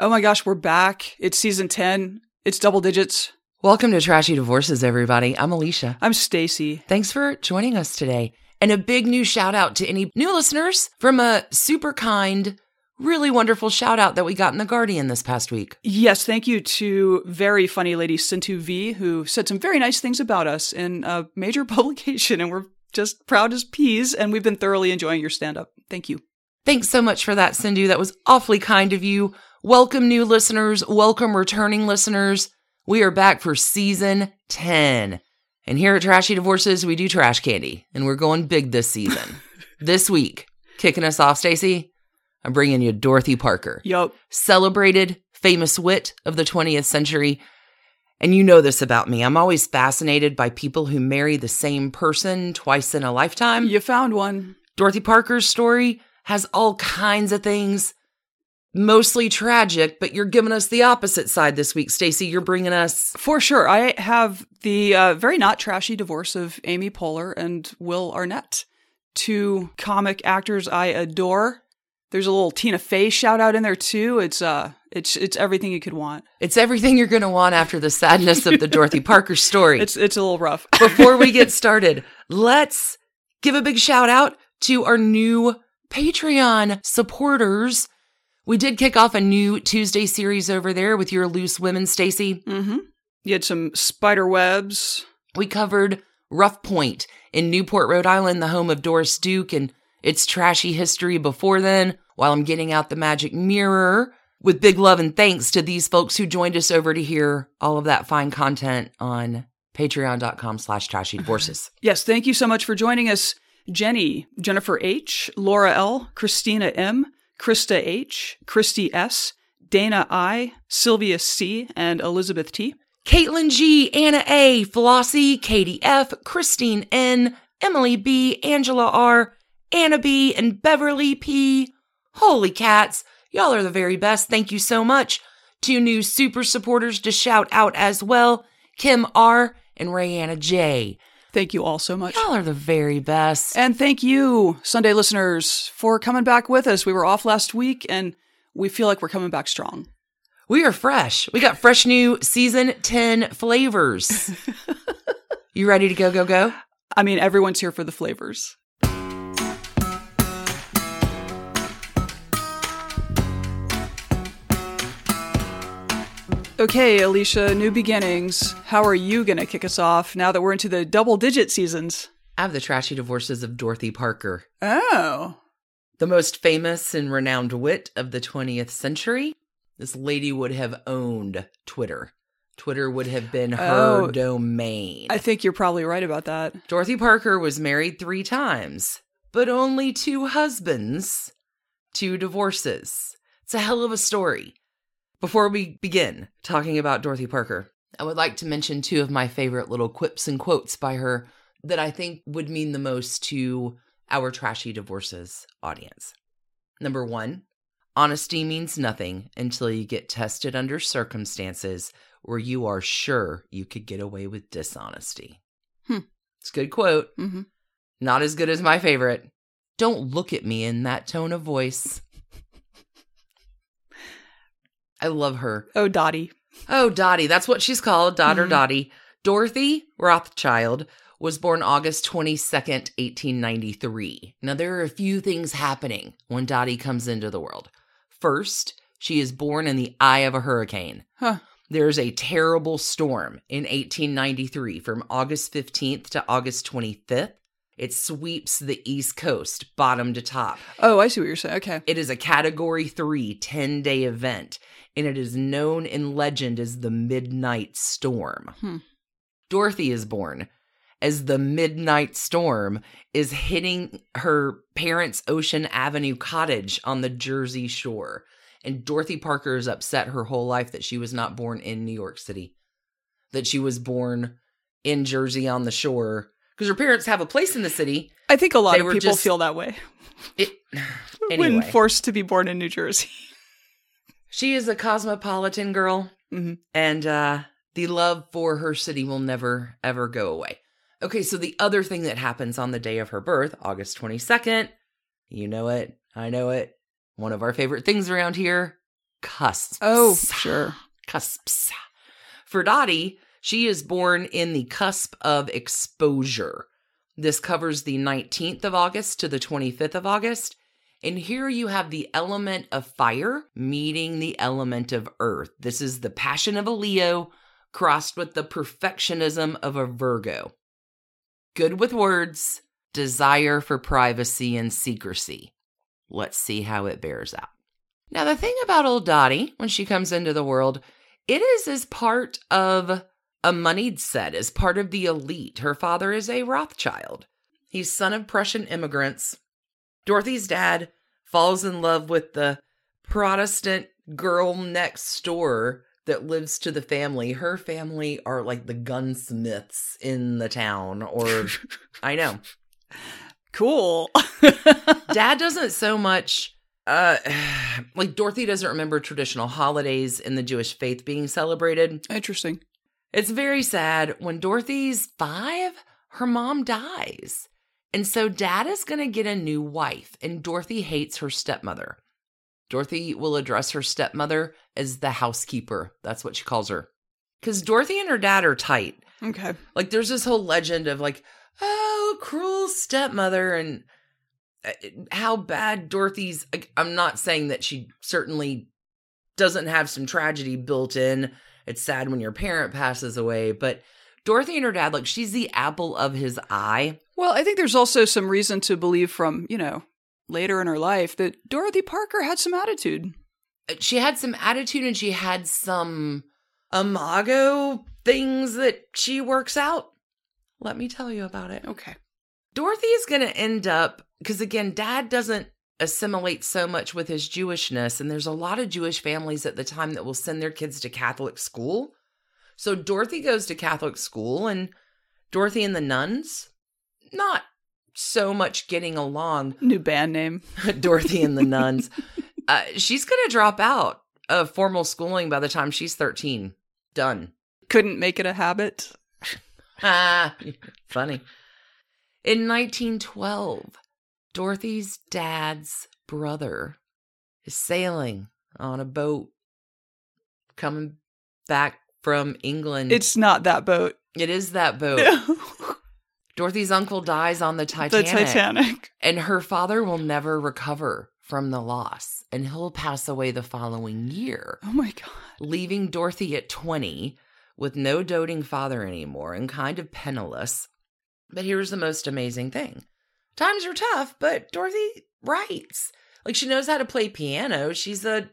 Oh my gosh, we're back. It's season 10. It's double digits. Welcome to Trashy Divorces, everybody. I'm Alicia. I'm Stacy. Thanks for joining us today. And a big new shout out to any new listeners from a super kind, really wonderful shout out that we got in The Guardian this past week. Yes, thank you to very funny lady Sintu V, who said some very nice things about us in a major publication. And we're just proud as peas. And we've been thoroughly enjoying your stand-up. Thank you. Thanks so much for that, Sindhu. That was awfully kind of you. Welcome new listeners. Welcome returning listeners. We are back for season 10. And here at Trashy Divorces, we do trash candy. And we're going big this season. This week, kicking us off, Stacey, I'm bringing you Dorothy Parker. Yup. Celebrated, famous wit of the 20th century. And you know this about me. I'm always fascinated by people who marry the same person twice in a lifetime. You found one. Dorothy Parker's story has all kinds of things. Mostly tragic, but you're giving us the opposite side this week, Stacey. You're bringing us... For sure. I have the very not trashy divorce of Amy Poehler and Will Arnett, two comic actors I adore. There's a little Tina Fey shout out in there too. It's everything you could want. It's everything you're going to want after the sadness of the Dorothy Parker story. It's a little rough. Before we get started, let's give a big shout out to our new Patreon supporters. We did kick off a new Tuesday series over there with your loose women, Stacey. Mm-hmm. You had some spider webs. We covered Rough Point in Newport, Rhode Island, the home of Doris Duke and its trashy history before then, while I'm getting out the magic mirror, with big love and thanks to these folks who joined us over to hear all of that fine content on patreon.com/trashydivorces. Yes, thank you so much for joining us, Jenny, Jennifer H., Laura L., Christina M., Krista H., Christy S., Dana I., Sylvia C., and Elizabeth T. Caitlin G., Anna A., Flossie, Katie F., Christine N., Emily B., Angela R., Anna B., and Beverly P. Holy cats, y'all are the very best. Thank you so much. Two new super supporters to shout out as well, Kim R. and Rayanna J. Thank you all so much. Y'all are the very best. And thank you, Sunday listeners, for coming back with us. We were off last week, and we feel like we're coming back strong. We are fresh. We got fresh new season 10 flavors. You ready to go, go, go? I mean, everyone's here for the flavors. Okay, Alicia, new beginnings. How are you going to kick us off now that we're into the double-digit seasons? I have the trashy divorces of Dorothy Parker. Oh. The most famous and renowned wit of the 20th century. This lady would have owned Twitter. Twitter would have been her domain. I think you're probably right about that. Dorothy Parker was married 3 times, but only 2 husbands, 2 divorces. It's a hell of a story. Before we begin talking about Dorothy Parker, I would like to mention 2 of my favorite little quips and quotes by her that I think would mean the most to our Trashy Divorces audience. Number 1, honesty means nothing until you get tested under circumstances where you are sure you could get away with dishonesty. It's a good quote. Mm-hmm. Not as good as my favorite. Don't look at me in that tone of voice. I love her. Oh, Dottie. Oh, Dottie. That's what she's called, Dot or Dottie. Dorothy Rothschild was born August 22nd, 1893. Now, there are a few things happening when Dottie comes into the world. First, she is born in the eye of a hurricane. Huh. There's a terrible storm in 1893 from August 15th to August 25th. It sweeps the East Coast, bottom to top. Oh, I see what you're saying. Okay. It is a Category 3 10-day event, and it is known in legend as the Midnight Storm. Dorothy is born as the Midnight Storm is hitting her parents' Ocean Avenue cottage on the Jersey Shore. And Dorothy Parker is upset her whole life that she was not born in New York City, that she was born in Jersey on the shore, because her parents have a place in the city. I think a lot of people feel that way. Anyway. When forced to be born in New Jersey. She is a cosmopolitan girl, and the love for her city will never, ever go away. Okay, so the other thing that happens on the day of her birth, August 22nd, you know it, I know it, one of our favorite things around here, cusps. Oh, sure. Cusps. For Dottie, she is born in the cusp of exposure. This covers the 19th of August to the 25th of August. And here you have the element of fire meeting the element of earth. This is the passion of a Leo crossed with the perfectionism of a Virgo. Good with words, desire for privacy and secrecy. Let's see how it bears out. Now, the thing about old Dottie, when she comes into the world, it is as part of a moneyed set, as part of the elite. Her father is a Rothschild. He's son of Prussian immigrants. Dorothy's dad falls in love with the Protestant girl next door that lives to the family. Her family are like the gunsmiths in the town, or I know. Cool. Dad doesn't so much, like Dorothy doesn't remember traditional holidays in the Jewish faith being celebrated. Interesting. It's very sad. When Dorothy's 5, her mom dies. And so Dad is going to get a new wife, and Dorothy hates her stepmother. Dorothy will address her stepmother as the housekeeper. That's what she calls her. Because Dorothy and her dad are tight. Okay. Like, there's this whole legend of, like, oh, cruel stepmother, and how bad Dorothy's... I'm not saying that she certainly doesn't have some tragedy built in. It's sad when your parent passes away, but... Dorothy and her dad, like, she's the apple of his eye. Well, I think there's also some reason to believe from, you know, later in her life that Dorothy Parker had some attitude. She had some attitude, and she had some imago things that she works out. Let me tell you about it. Okay. Dorothy is going to end up, because again, Dad doesn't assimilate so much with his Jewishness, and there's a lot of Jewish families at the time that will send their kids to Catholic school. So Dorothy goes to Catholic school, and Dorothy and the Nuns, not so much getting along. New band name. Dorothy and the Nuns. She's going to drop out of formal schooling by the time she's 13. Done. Couldn't make it a habit. Funny. In 1912, Dorothy's dad's brother is sailing on a boat coming back from England. It's not that boat. It is that boat. No. Dorothy's uncle dies on the Titanic. The Titanic. And her father will never recover from the loss. And he'll pass away the following year. Oh my God. Leaving Dorothy at 20 with no doting father anymore and kind of penniless. But here's the most amazing thing. Times are tough, but Dorothy writes. Like, she knows how to play piano. She's a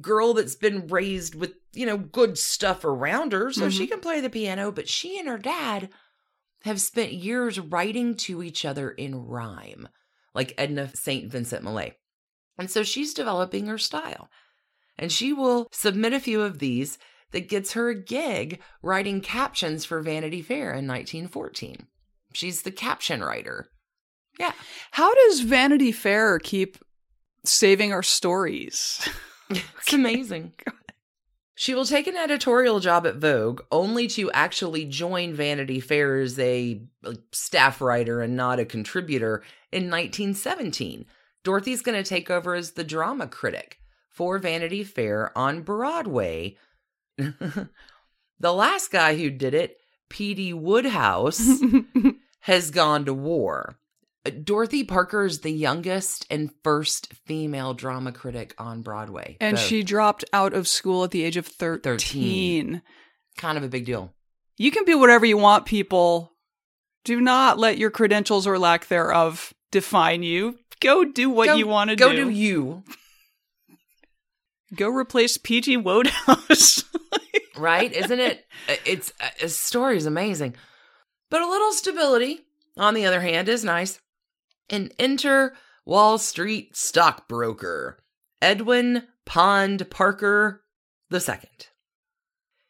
girl that's been raised with, you know, good stuff around her, so she can play the piano, but she and her dad have spent years writing to each other in rhyme, like Edna St. Vincent Millay. And so she's developing her style, and she will submit a few of these that gets her a gig writing captions for Vanity Fair in 1914. She's the caption writer. Yeah. How does Vanity Fair keep saving our stories? It's amazing. She will take an editorial job at Vogue, only to actually join Vanity Fair as a staff writer and not a contributor in 1917. Dorothy's going to take over as the drama critic for Vanity Fair on Broadway. The last guy who did it, P.D. Woodhouse, has gone to war. Dorothy Parker is the youngest and first female drama critic on Broadway. And she dropped out of school at the age of 13. Kind of a big deal. You can be whatever you want, people. Do not let your credentials or lack thereof define you. Go do what you want to do. Go do you. Go replace P.G. Wodehouse. Right? Isn't it? It's a story's amazing. But a little stability, on the other hand, is nice. And enter Wall Street stockbroker, Edwin Pond Parker II.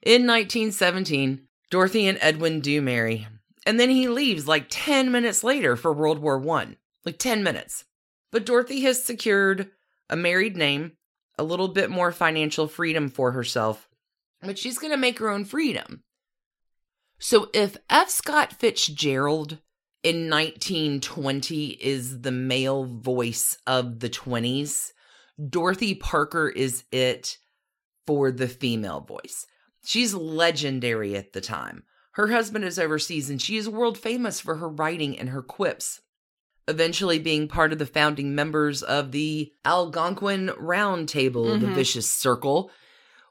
In 1917, Dorothy and Edwin do marry, and then he leaves like 10 minutes later for World War I. Like 10 minutes. But Dorothy has secured a married name, a little bit more financial freedom for herself, but she's going to make her own freedom. So if F. Scott Fitzgerald in 1920 is the male voice of the 20s, Dorothy Parker is it for the female voice. She's legendary at the time. Her husband is overseas, and she is world famous for her writing and her quips, eventually being part of the founding members of the Algonquin Round Table, the Vicious Circle,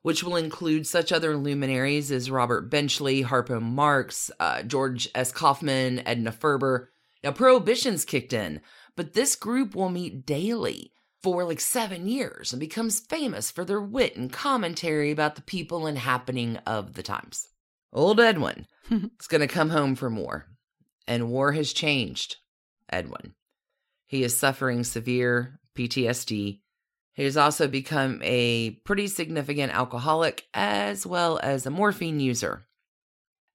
which will include such other luminaries as Robert Benchley, Harpo Marx, George S. Kaufman, Edna Ferber. Now, Prohibition's kicked in, but this group will meet daily for like 7 years and becomes famous for their wit and commentary about the people and happening of the times. Old Edwin is going to come home from war, and war has changed Edwin. He is suffering severe PTSD. He has also become a pretty significant alcoholic as well as a morphine user.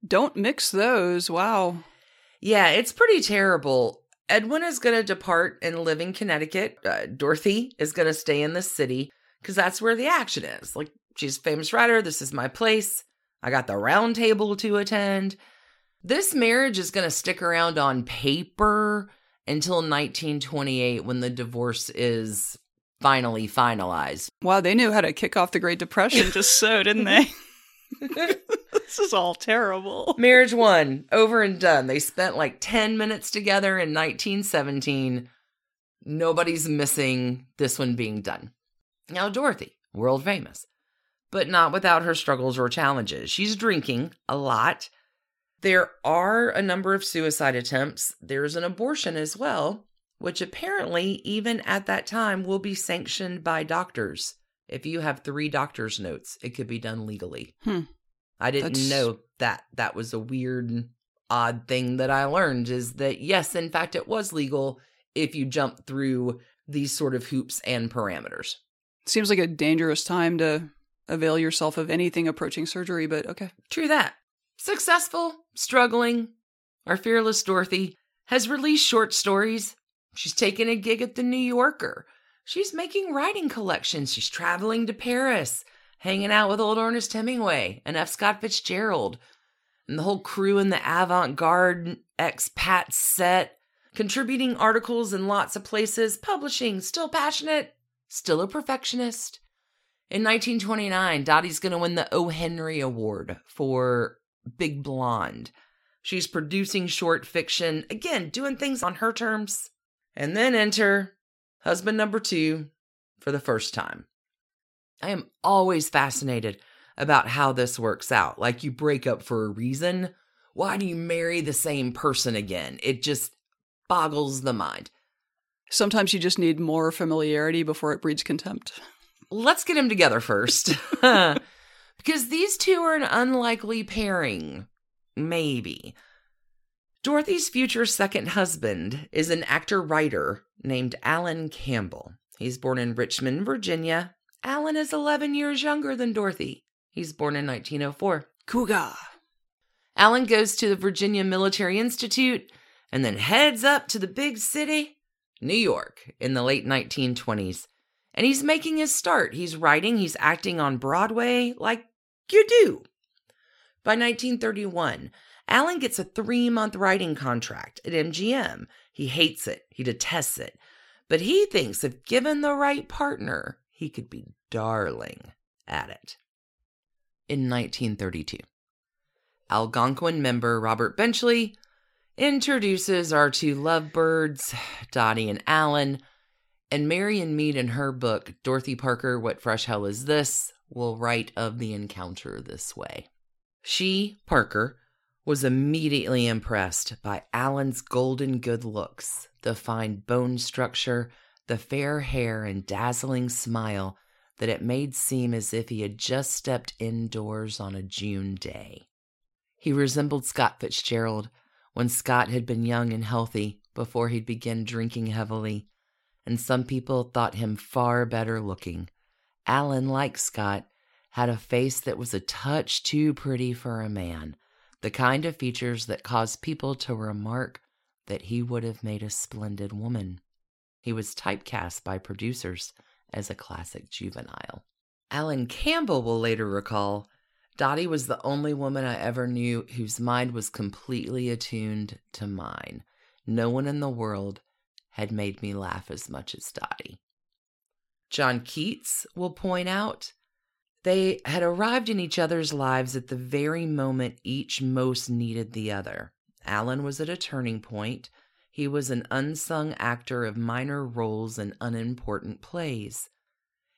Don't mix those. Wow. Yeah, it's pretty terrible. Edwin is going to depart and live in Connecticut. Dorothy is going to stay in the city because that's where the action is. Like, she's a famous writer. This is my place. I got the round table to attend. This marriage is going to stick around on paper until 1928 when the divorce is finally finalized. Wow, they knew how to kick off the Great Depression just so, didn't they? This is all terrible. Marriage one, over and done. They spent like 10 minutes together in 1917. Nobody's missing this one being done. Now Dorothy, world famous, but not without her struggles or challenges. She's drinking a lot. There are a number of suicide attempts. There's an abortion as well, which apparently, even at that time, will be sanctioned by doctors. If you have 3 doctor's notes, it could be done legally. I didn't know that. That was a weird, odd thing that I learned, is that, yes, in fact, it was legal if you jump through these sort of hoops and parameters. Seems like a dangerous time to avail yourself of anything approaching surgery, but okay. True that. Successful, struggling, our fearless Dorothy has released short stories. She's taken a gig at the New Yorker. She's making writing collections. She's traveling to Paris, hanging out with old Ernest Hemingway and F. Scott Fitzgerald and the whole crew in the avant-garde expat set, contributing articles in lots of places, publishing, still passionate, still a perfectionist. In 1929, Dottie's going to win the O. Henry Award for Big Blonde. She's producing short fiction, again, doing things on her terms. And then enter husband number 2 for the first time. I am always fascinated about how this works out. Like, you break up for a reason. Why do you marry the same person again? It just boggles the mind. Sometimes you just need more familiarity before it breeds contempt. Let's get them together first. Because these two are an unlikely pairing. Maybe. Dorothy's future second husband is an actor-writer named Alan Campbell. He's born in Richmond, Virginia. Alan is 11 years younger than Dorothy. He's born in 1904. Cougar. Alan goes to the Virginia Military Institute and then heads up to the big city, New York, in the late 1920s. And he's making his start. He's writing, he's acting on Broadway like you do. By 1931, Alan gets a 3-month writing contract at MGM. He hates it. He detests it. But he thinks if given the right partner, he could be darling at it. In 1932, Algonquin member Robert Benchley introduces our 2 lovebirds, Dottie and Alan, and Marion Mead, in her book, Dorothy Parker, What Fresh Hell Is This?, will write of the encounter this way. She, Parker, was immediately impressed by Alan's golden good looks, the fine bone structure, the fair hair and dazzling smile that it made seem as if he had just stepped indoors on a June day. He resembled Scott Fitzgerald when Scott had been young and healthy before he'd begun drinking heavily, and some people thought him far better looking. Alan, like Scott, had a face that was a touch too pretty for a man, the kind of features that caused people to remark that he would have made a splendid woman. He was typecast by producers as a classic juvenile. Alan Campbell will later recall, "Dottie was the only woman I ever knew whose mind was completely attuned to mine. No one in the world had made me laugh as much as Dottie." John Keats will point out, "They had arrived in each other's lives at the very moment each most needed the other. Alan was at a turning point. He was an unsung actor of minor roles in unimportant plays.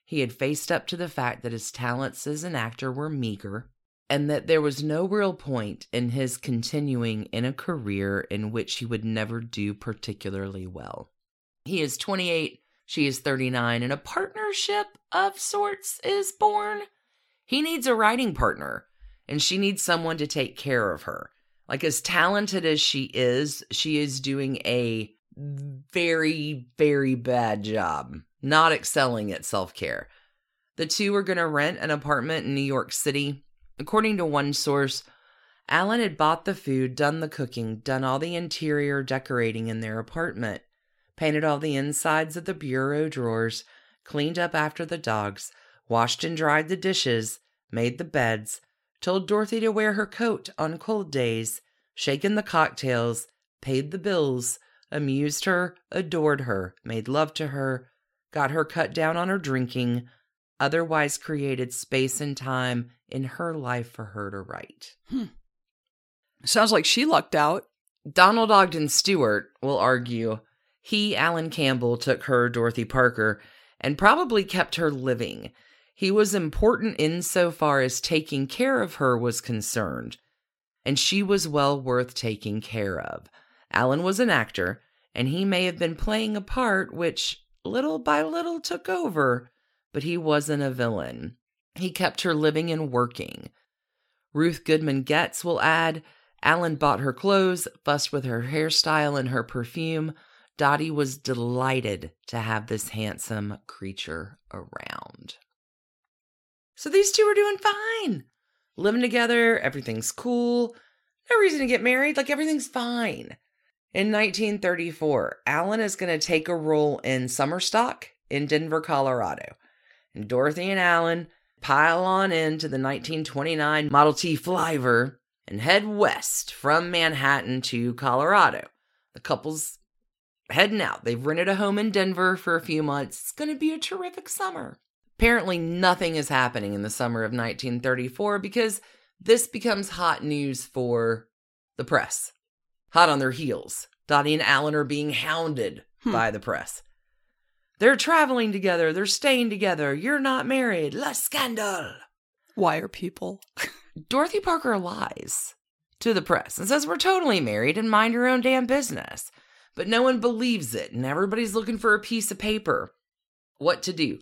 He had faced up to the fact that his talents as an actor were meager, and that there was no real point in his continuing in a career in which he would never do particularly well. He is 28, she is 39, and a partnership of sorts is born. He needs a writing partner, and she needs someone to take care of her. Like, as talented as she is doing a very, very bad job, not excelling at self-care. The two are going to rent an apartment in New York City. According to one source, Alan had bought the food, done the cooking, done all the interior decorating in their apartment, painted all the insides of the bureau drawers, cleaned up after the dogs, washed and dried the dishes, made the beds, told Dorothy to wear her coat on cold days, shaken the cocktails, paid the bills, amused her, adored her, made love to her, got her cut down on her drinking, otherwise created space and time in her life for her to write." Sounds like she lucked out. Donald Ogden Stewart will argue he, Alan Campbell, took her, Dorothy Parker, and probably kept her living. He was important insofar as taking care of her was concerned, and she was well worth taking care of. Alan was an actor, and he may have been playing a part which, little by little, took over, but he wasn't a villain. He kept her living and working. Ruth Goodman Getz will add, "Alan bought her clothes, fussed with her hairstyle and her perfume. Dottie was delighted to have this handsome creature around." So these two are doing fine. Living together, everything's cool. No reason to get married, like everything's fine. In 1934, Alan is going to take a role in Summer Stock in Denver, Colorado. And Dorothy and Alan pile on into the 1929 Model T flyover and head west from Manhattan to Colorado. The couple's heading out. They've rented a home in Denver for a few months. It's going to be a terrific summer. Apparently nothing is happening in the summer of 1934 because this becomes hot news for the press. Hot on their heels. Dottie and Alan are being hounded by the press. "They're traveling together. They're staying together. You're not married. La scandale." Why are people? Dorothy Parker lies to the press and says, "We're totally married and mind your own damn business." But no one believes it, and everybody's looking for a piece of paper. What to do?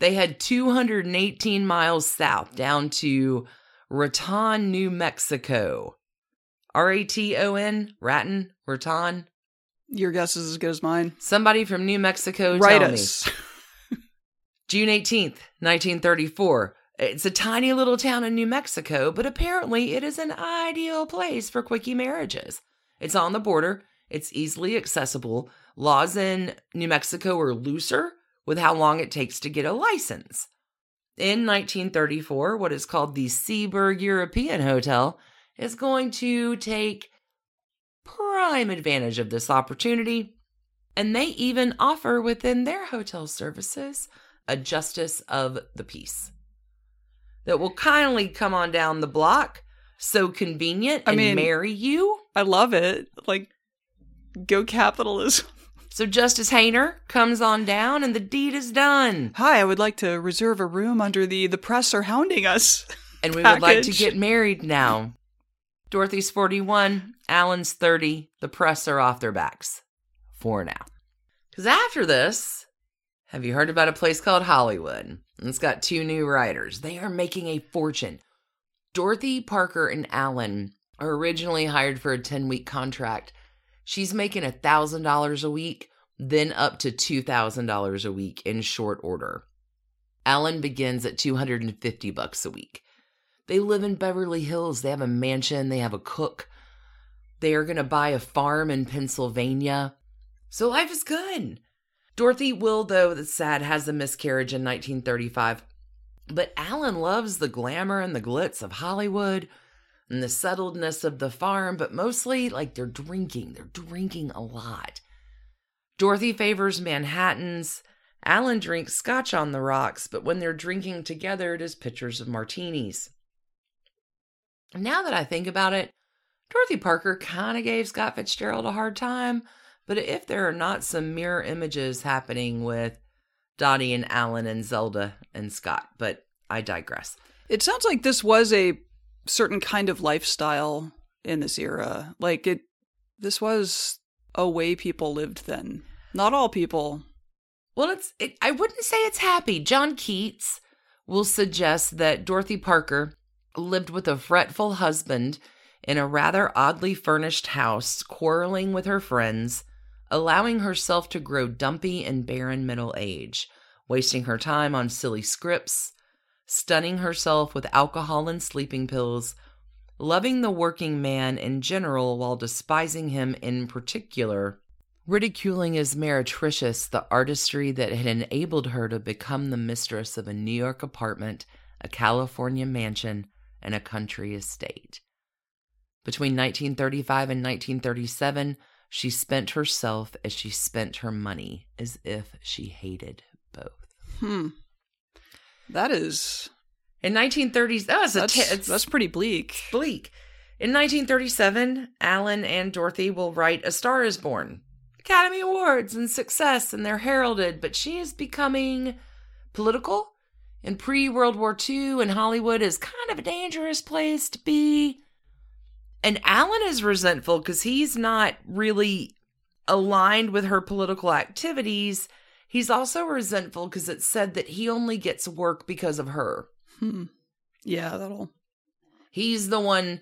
They head 218 miles south down to Raton, New Mexico. R-A-T-O-N, Raton, Raton. Your guess is as good as mine. Somebody from New Mexico, tell us. June 18th, 1934. It's a tiny little town in New Mexico, but apparently it is an ideal place for quickie marriages. It's on the border. It's easily accessible. Laws in New Mexico are looser with how long it takes to get a license. In 1934, what is called the Seaburg European Hotel is going to take prime advantage of this opportunity, and they even offer within their hotel services a justice of the peace that will kindly come on down the block, so convenient, and marry you. I love it. Like, go capitalism. So Justice Hayner comes on down and the deed is done. "Hi, I would like to reserve a room under the press are hounding us. And we would like to get married now." Dorothy's 41, Alan's 30. The press are off their backs for now. Because after this, have you heard about a place called Hollywood? It's got two new writers. They are making a fortune. Dorothy Parker and Alan are originally hired for a 10-week contract. She's making $1,000 a week, then up to $2,000 a week in short order. Alan begins at 250 bucks a week. They live in Beverly Hills. They have a mansion. They have a cook. They are going to buy a farm in Pennsylvania. So life is good. Dorothy will, though, that's sad, has a miscarriage in 1935. But Alan loves the glamour and the glitz of Hollywood and the settledness of the farm, but mostly, like, they're drinking. They're drinking a lot. Dorothy favors Manhattans. Alan drinks scotch on the rocks, but when they're drinking together, it is pitchers of martinis. Now that I think about it, Dorothy Parker kind of gave Scott Fitzgerald a hard time, but if there are not some mirror images happening with Dottie and Alan and Zelda and Scott, but I digress. It sounds like this was a certain kind of lifestyle in this era. Like, this was a way people lived then. Not all people. Well, I wouldn't say it's happy. John Keats will suggest that Dorothy Parker lived with a fretful husband in a rather oddly furnished house, quarreling with her friends, allowing herself to grow dumpy and barren middle age, wasting her time on silly scripts, stunning herself with alcohol and sleeping pills, loving the working man in general while despising him in particular, ridiculing as meretricious the artistry that had enabled her to become the mistress of a New York apartment, a California mansion, and a country estate. Between 1935 and 1937, she spent herself as she spent her money, as if she hated both. That is... In 1930s... that's pretty bleak. Bleak. In 1937, Alan and Dorothy will write A Star Is Born. Academy Awards and success, and they're heralded, but she is becoming political. And pre-World War II, and Hollywood is kind of a dangerous place to be. And Alan is resentful because he's not really aligned with her political activities. He's also resentful because it's said that he only gets work because of her. Yeah, he's the one,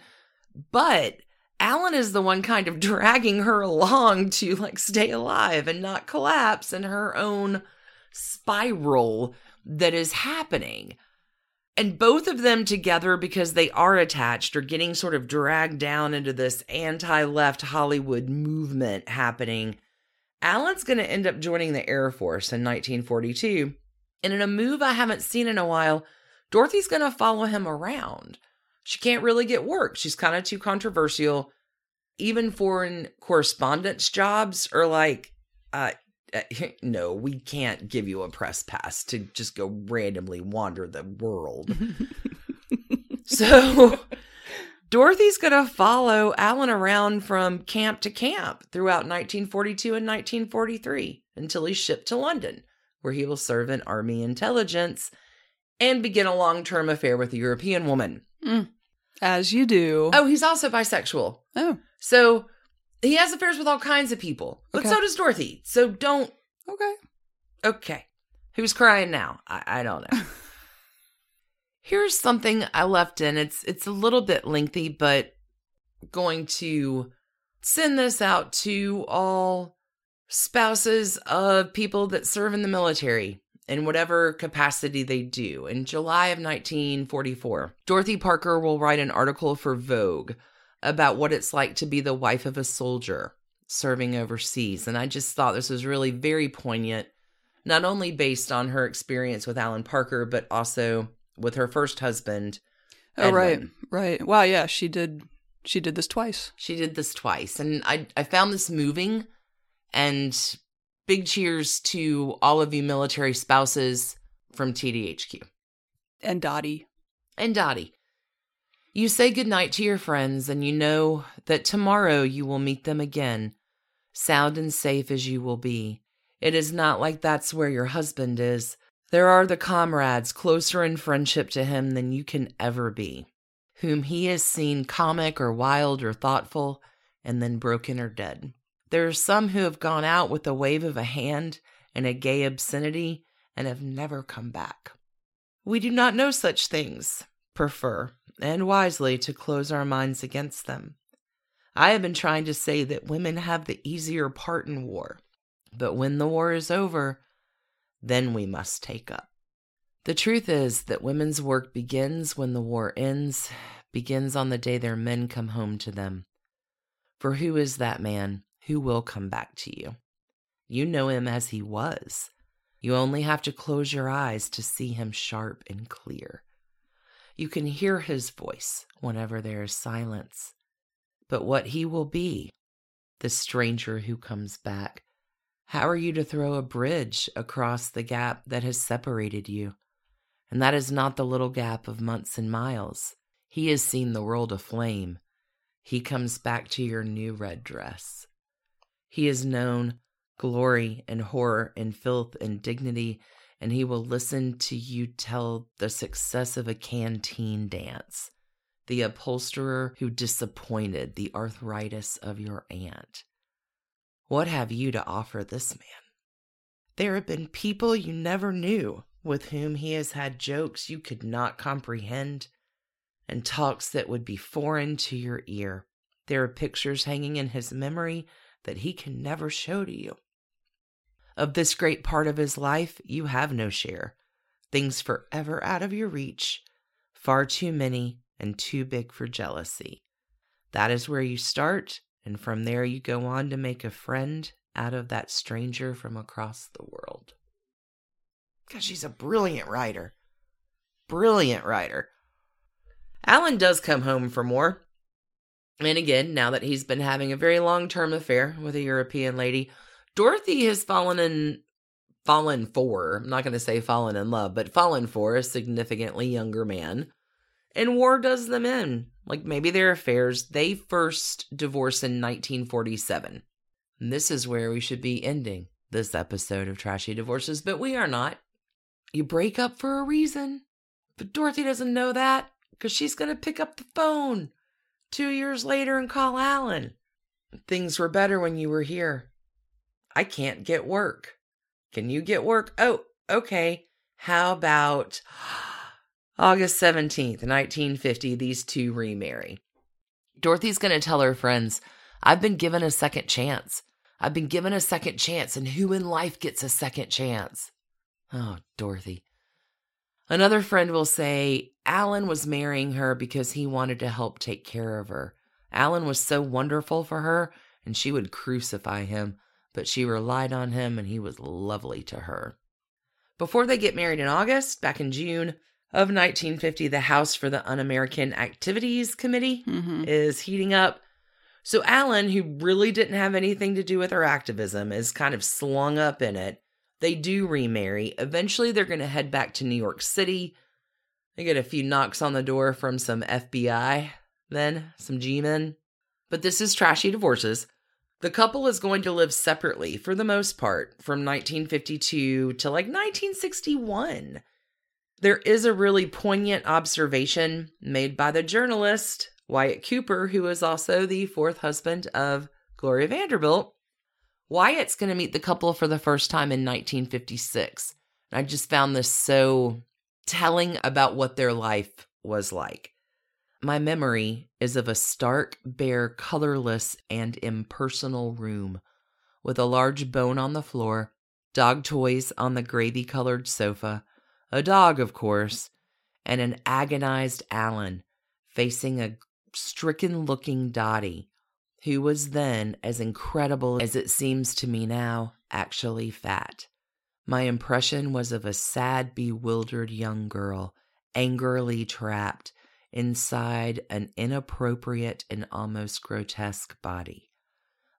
but Alan is the one kind of dragging her along to, like, stay alive and not collapse in her own spiral that is happening. And both of them together, because they are attached, are getting sort of dragged down into this anti-left Hollywood movement happening. Alan's going to end up joining the Air Force in 1942. And in a move I haven't seen in a while, Dorothy's going to follow him around. She can't really get work. She's kind of too controversial. Even foreign correspondence jobs are like, no, we can't give you a press pass to just go randomly wander the world. So Dorothy's going to follow Alan around from camp to camp throughout 1942 and 1943 until he's shipped to London, where he will serve in Army intelligence and begin a long-term affair with a European woman. As you do. Oh, he's also bisexual. Oh. So he has affairs with all kinds of people. But so does Dorothy. So don't. Okay. Who's crying now? I don't know. Here's something I left in. It's a little bit lengthy, but going to send this out to all spouses of people that serve in the military, in whatever capacity they do. In July of 1944, Dorothy Parker will write an article for Vogue about what it's like to be the wife of a soldier serving overseas. And I just thought this was really very poignant, not only based on her experience with Alan Parker, but also with her first husband. Edwin. Right. Wow, yeah, she did this twice. And I found this moving, and big cheers to all of you military spouses from TDHQ. And Dottie. You say goodnight to your friends, and you know that tomorrow you will meet them again, sound and safe as you will be. It is not like that's where your husband is. There are the comrades closer in friendship to him than you can ever be, whom he has seen comic or wild or thoughtful, and then broken or dead. There are some who have gone out with a wave of a hand and a gay obscenity and have never come back. We do not know such things, prefer, and wisely, to close our minds against them. I have been trying to say that women have the easier part in war, but when the war is over, then we must take up. The truth is that women's work begins when the war ends, begins on the day their men come home to them. For who is that man who will come back to you? You know him as he was. You only have to close your eyes to see him sharp and clear. You can hear his voice whenever there is silence. But what he will be, the stranger who comes back, how are you to throw a bridge across the gap that has separated you? And that is not the little gap of months and miles. He has seen the world aflame. He comes back to your new red dress. He has known glory and horror and filth and dignity, and he will listen to you tell the success of a canteen dance, the upholsterer who disappointed the arthritis of your aunt. What have you to offer this man? There have been people you never knew with whom he has had jokes you could not comprehend and talks that would be foreign to your ear. There are pictures hanging in his memory that he can never show to you. Of this great part of his life, you have no share. Things forever out of your reach, far too many and too big for jealousy. That is where you start, and from there you go on to make a friend out of that stranger from across the world. God, she's a brilliant writer. Brilliant writer. Alan does come home for more. And again, now that he's been having a very long-term affair with a European lady, Dorothy has fallen for a significantly younger man. And war does them in. Like, maybe their affairs, they first divorce in 1947. And this is where we should be ending this episode of Trashy Divorces, but we are not. You break up for a reason, but Dorothy doesn't know that because she's going to pick up the phone 2 years later and call Alan. Things were better when you were here. I can't get work. Can you get work? Oh, okay. How about August 17th, 1950, these two remarry. Dorothy's going to tell her friends, I've been given a second chance. I've been given a second chance, and who in life gets a second chance? Oh, Dorothy. Another friend will say Alan was marrying her because he wanted to help take care of her. Alan was so wonderful for her, and she would crucify him, but she relied on him, and he was lovely to her. Before they get married in August, back in June of 1950, the House for the Un-American Activities Committee is heating up. So Alan, who really didn't have anything to do with her activism, is kind of slung up in it. They do remarry. Eventually, they're going to head back to New York City. They get a few knocks on the door from some FBI, then some G-men. But this is Trashy Divorces. The couple is going to live separately, for the most part, from 1952 to like 1961. There is a really poignant observation made by the journalist, Wyatt Cooper, who is also the fourth husband of Gloria Vanderbilt. Wyatt's going to meet the couple for the first time in 1956. And I just found this so telling about what their life was like. My memory is of a stark, bare, colorless, and impersonal room with a large bone on the floor, dog toys on the gravy-colored sofa, a dog, of course, and an agonized Alan facing a stricken-looking Dottie, who was then, as incredible as it seems to me now, actually fat. My impression was of a sad, bewildered young girl, angrily trapped inside an inappropriate and almost grotesque body.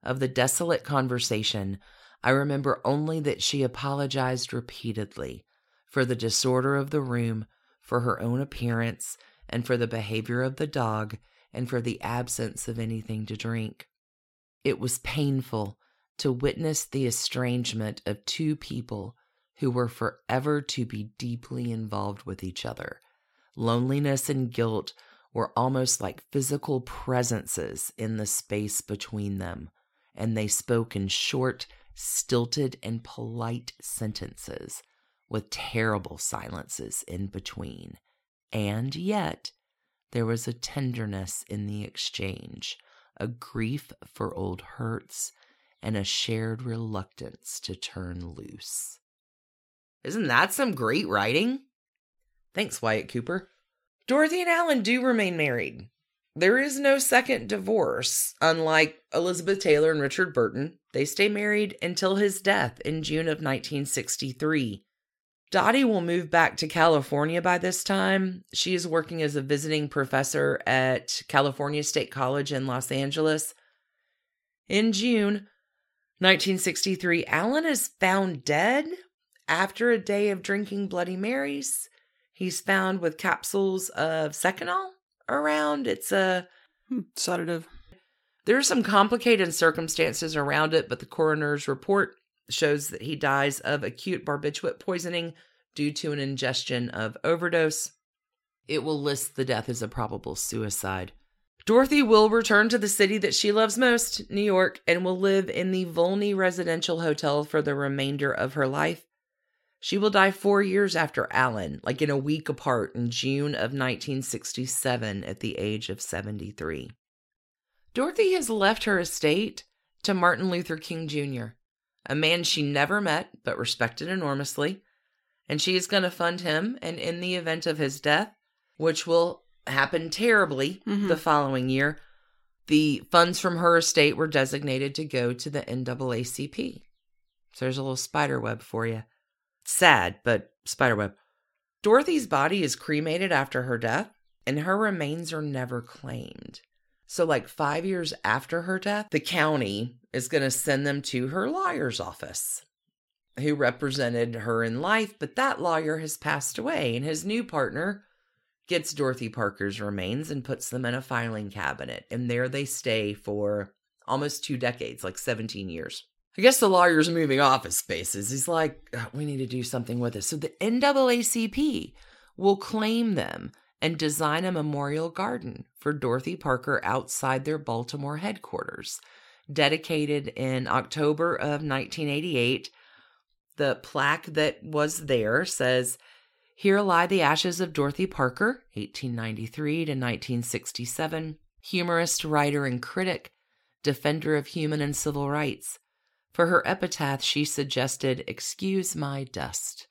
Of the desolate conversation, I remember only that she apologized repeatedly for the disorder of the room, for her own appearance, and for the behavior of the dog, and for the absence of anything to drink. It was painful to witness the estrangement of two people who were forever to be deeply involved with each other. Loneliness and guilt were almost like physical presences in the space between them, and they spoke in short, stilted, and polite sentences with terrible silences in between. And yet, there was a tenderness in the exchange, a grief for old hurts, and a shared reluctance to turn loose. Isn't that some great writing? Thanks, Wyatt Cooper. Dorothy and Alan do remain married. There is no second divorce. Unlike Elizabeth Taylor and Richard Burton, they stay married until his death in June of 1963. Dottie will move back to California by this time. She is working as a visiting professor at California State College in Los Angeles. In June 1963, Alan is found dead after a day of drinking Bloody Marys. He's found with capsules of Secanol around. It's a sedative. There are some complicated circumstances around it, but the coroner's report shows that he dies of acute barbiturate poisoning due to an ingestion of overdose. It will list the death as a probable suicide. Dorothy will return to the city that she loves most, New York, and will live in the Volney Residential Hotel for the remainder of her life. She will die 4 years after Alan, like in a week apart, in June of 1967 at the age of 73. Dorothy has left her estate to Martin Luther King Jr., a man she never met, but respected enormously. And she is going to fund him, and in the event of his death, which will happen terribly the following year, the funds from her estate were designated to go to the NAACP. So there's a little spiderweb for you. Sad, but spiderweb. Dorothy's body is cremated after her death, and her remains are never claimed. So like 5 years after her death, the county is going to send them to her lawyer's office, who represented her in life, but that lawyer has passed away, and his new partner gets Dorothy Parker's remains and puts them in a filing cabinet, and there they stay for almost 2 decades, like 17 years. I guess the lawyer's moving office spaces. He's like, oh, we need to do something with this. So the NAACP will claim them and design a memorial garden for Dorothy Parker outside their Baltimore headquarters. Dedicated in October of 1988, the plaque that was there says, "Here lie the ashes of Dorothy Parker, 1893 to 1967, humorist, writer, and critic, defender of human and civil rights. For her epitaph, she suggested, 'Excuse my dust.'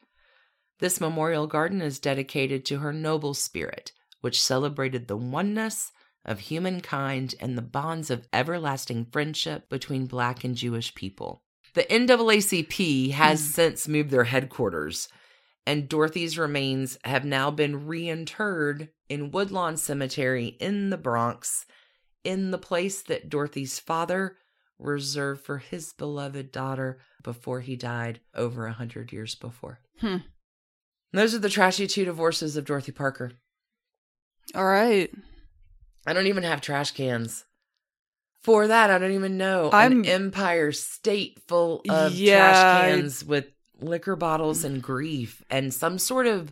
This memorial garden is dedicated to her noble spirit, which celebrated the oneness of humankind and the bonds of everlasting friendship between Black and Jewish people." The NAACP has since moved their headquarters, and Dorothy's remains have now been reinterred in Woodlawn Cemetery in the Bronx, in the place that Dorothy's father reserved for his beloved daughter before he died over 100 years before. Those are the trashy 2 divorces of Dorothy Parker. All right. I don't even have trash cans. For that, I don't even know. An Empire State full of trash cans with liquor bottles and grief and some sort of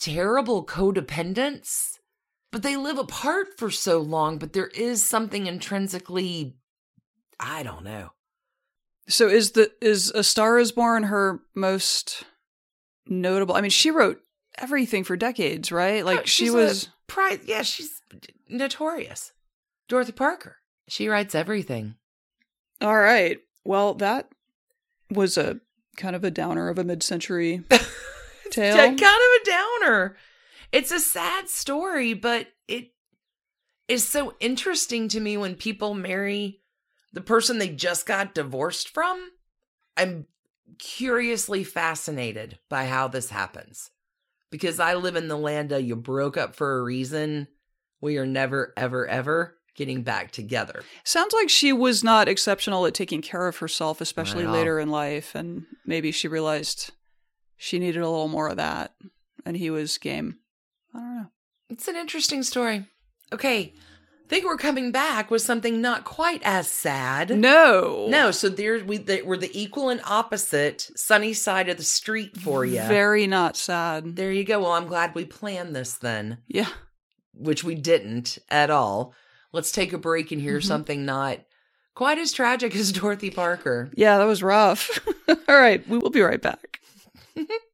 terrible codependence. But they live apart for so long, but there is something intrinsically, I don't know. So is A Star Is Born her most notable? I mean, she wrote everything for decades, right? Like, she was she's notorious. Dorothy Parker. She writes everything. All right. Well, that was a kind of a downer of a mid-century tale. Kind of a downer. It's a sad story, but it is so interesting to me when people marry the person they just got divorced from. I'm curiously fascinated by how this happens, because I live in the land of you broke up for a reason. We are never, ever, ever getting back together. Sounds like she was not exceptional at taking care of herself, especially later in life. And maybe she realized she needed a little more of that, and he was game. I don't know. It's an interesting story. Okay. I think we're coming back with something not quite as sad. No. So we're the equal and opposite sunny side of the street for you. Very not sad. There you go. Well, I'm glad we planned this then. Yeah. Which we didn't at all. Let's take a break and hear something not quite as tragic as Dorothy Parker. Yeah, that was rough. All right. We will be right back.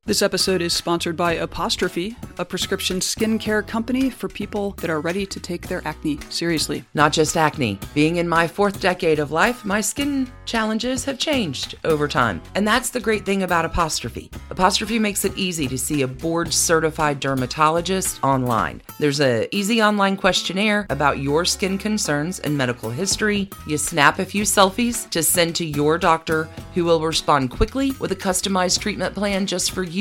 This episode is sponsored by Apostrophe, a prescription skincare company for people that are ready to take their acne seriously. Not just acne. Being in my fourth decade of life, my skin challenges have changed over time. And that's the great thing about Apostrophe. Apostrophe makes it easy to see a board-certified dermatologist online. There's an easy online questionnaire about your skin concerns and medical history. You snap a few selfies to send to your doctor, who will respond quickly with a customized treatment plan just for you.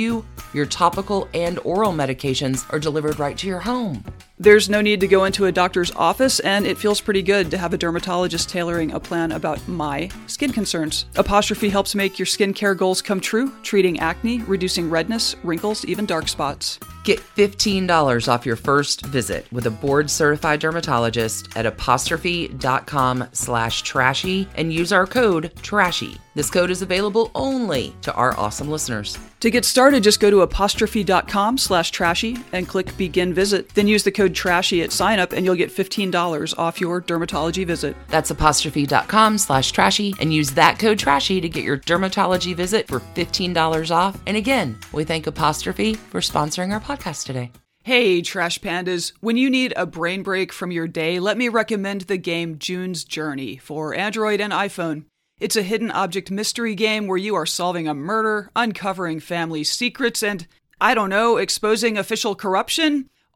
Your topical and oral medications are delivered right to your home. There's no need to go into a doctor's office, and it feels pretty good to have a dermatologist tailoring a plan about my skin concerns. Apostrophe helps make your skincare goals come true, treating acne, reducing redness, wrinkles, even dark spots. Get $15 off your first visit with a board-certified dermatologist at apostrophe.com/trashy and use our code TRASHY. This code is available only to our awesome listeners. To get started, just go to apostrophe.com/trashy and click Begin Visit. Then use the code TRASHY at sign up and you'll get $15 off your dermatology visit. That's apostrophe.com/trashy and use that code TRASHY to get your dermatology visit for $15 off. And again, we thank Apostrophe for sponsoring our podcast today. Hey, Trash Pandas. When you need a brain break from your day, let me recommend the game June's Journey for Android and iPhone. It's a hidden object mystery game where you are solving a murder, uncovering family secrets, and, I don't know, exposing official corruption,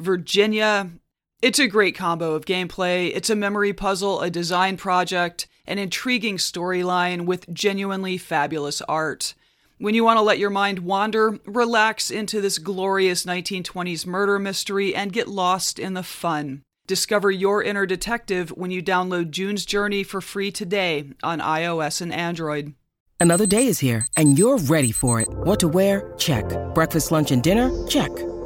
Virginia. It's a great combo of gameplay. It's a memory puzzle, a design project, an intriguing storyline with genuinely fabulous art. When you want to let your mind wander, relax into this glorious 1920s murder mystery and get lost in the fun. Discover your inner detective when you download June's Journey for free today on iOS and Android. Another day is here, and you're ready for it. What to wear? Check. Breakfast, lunch, and dinner? Check.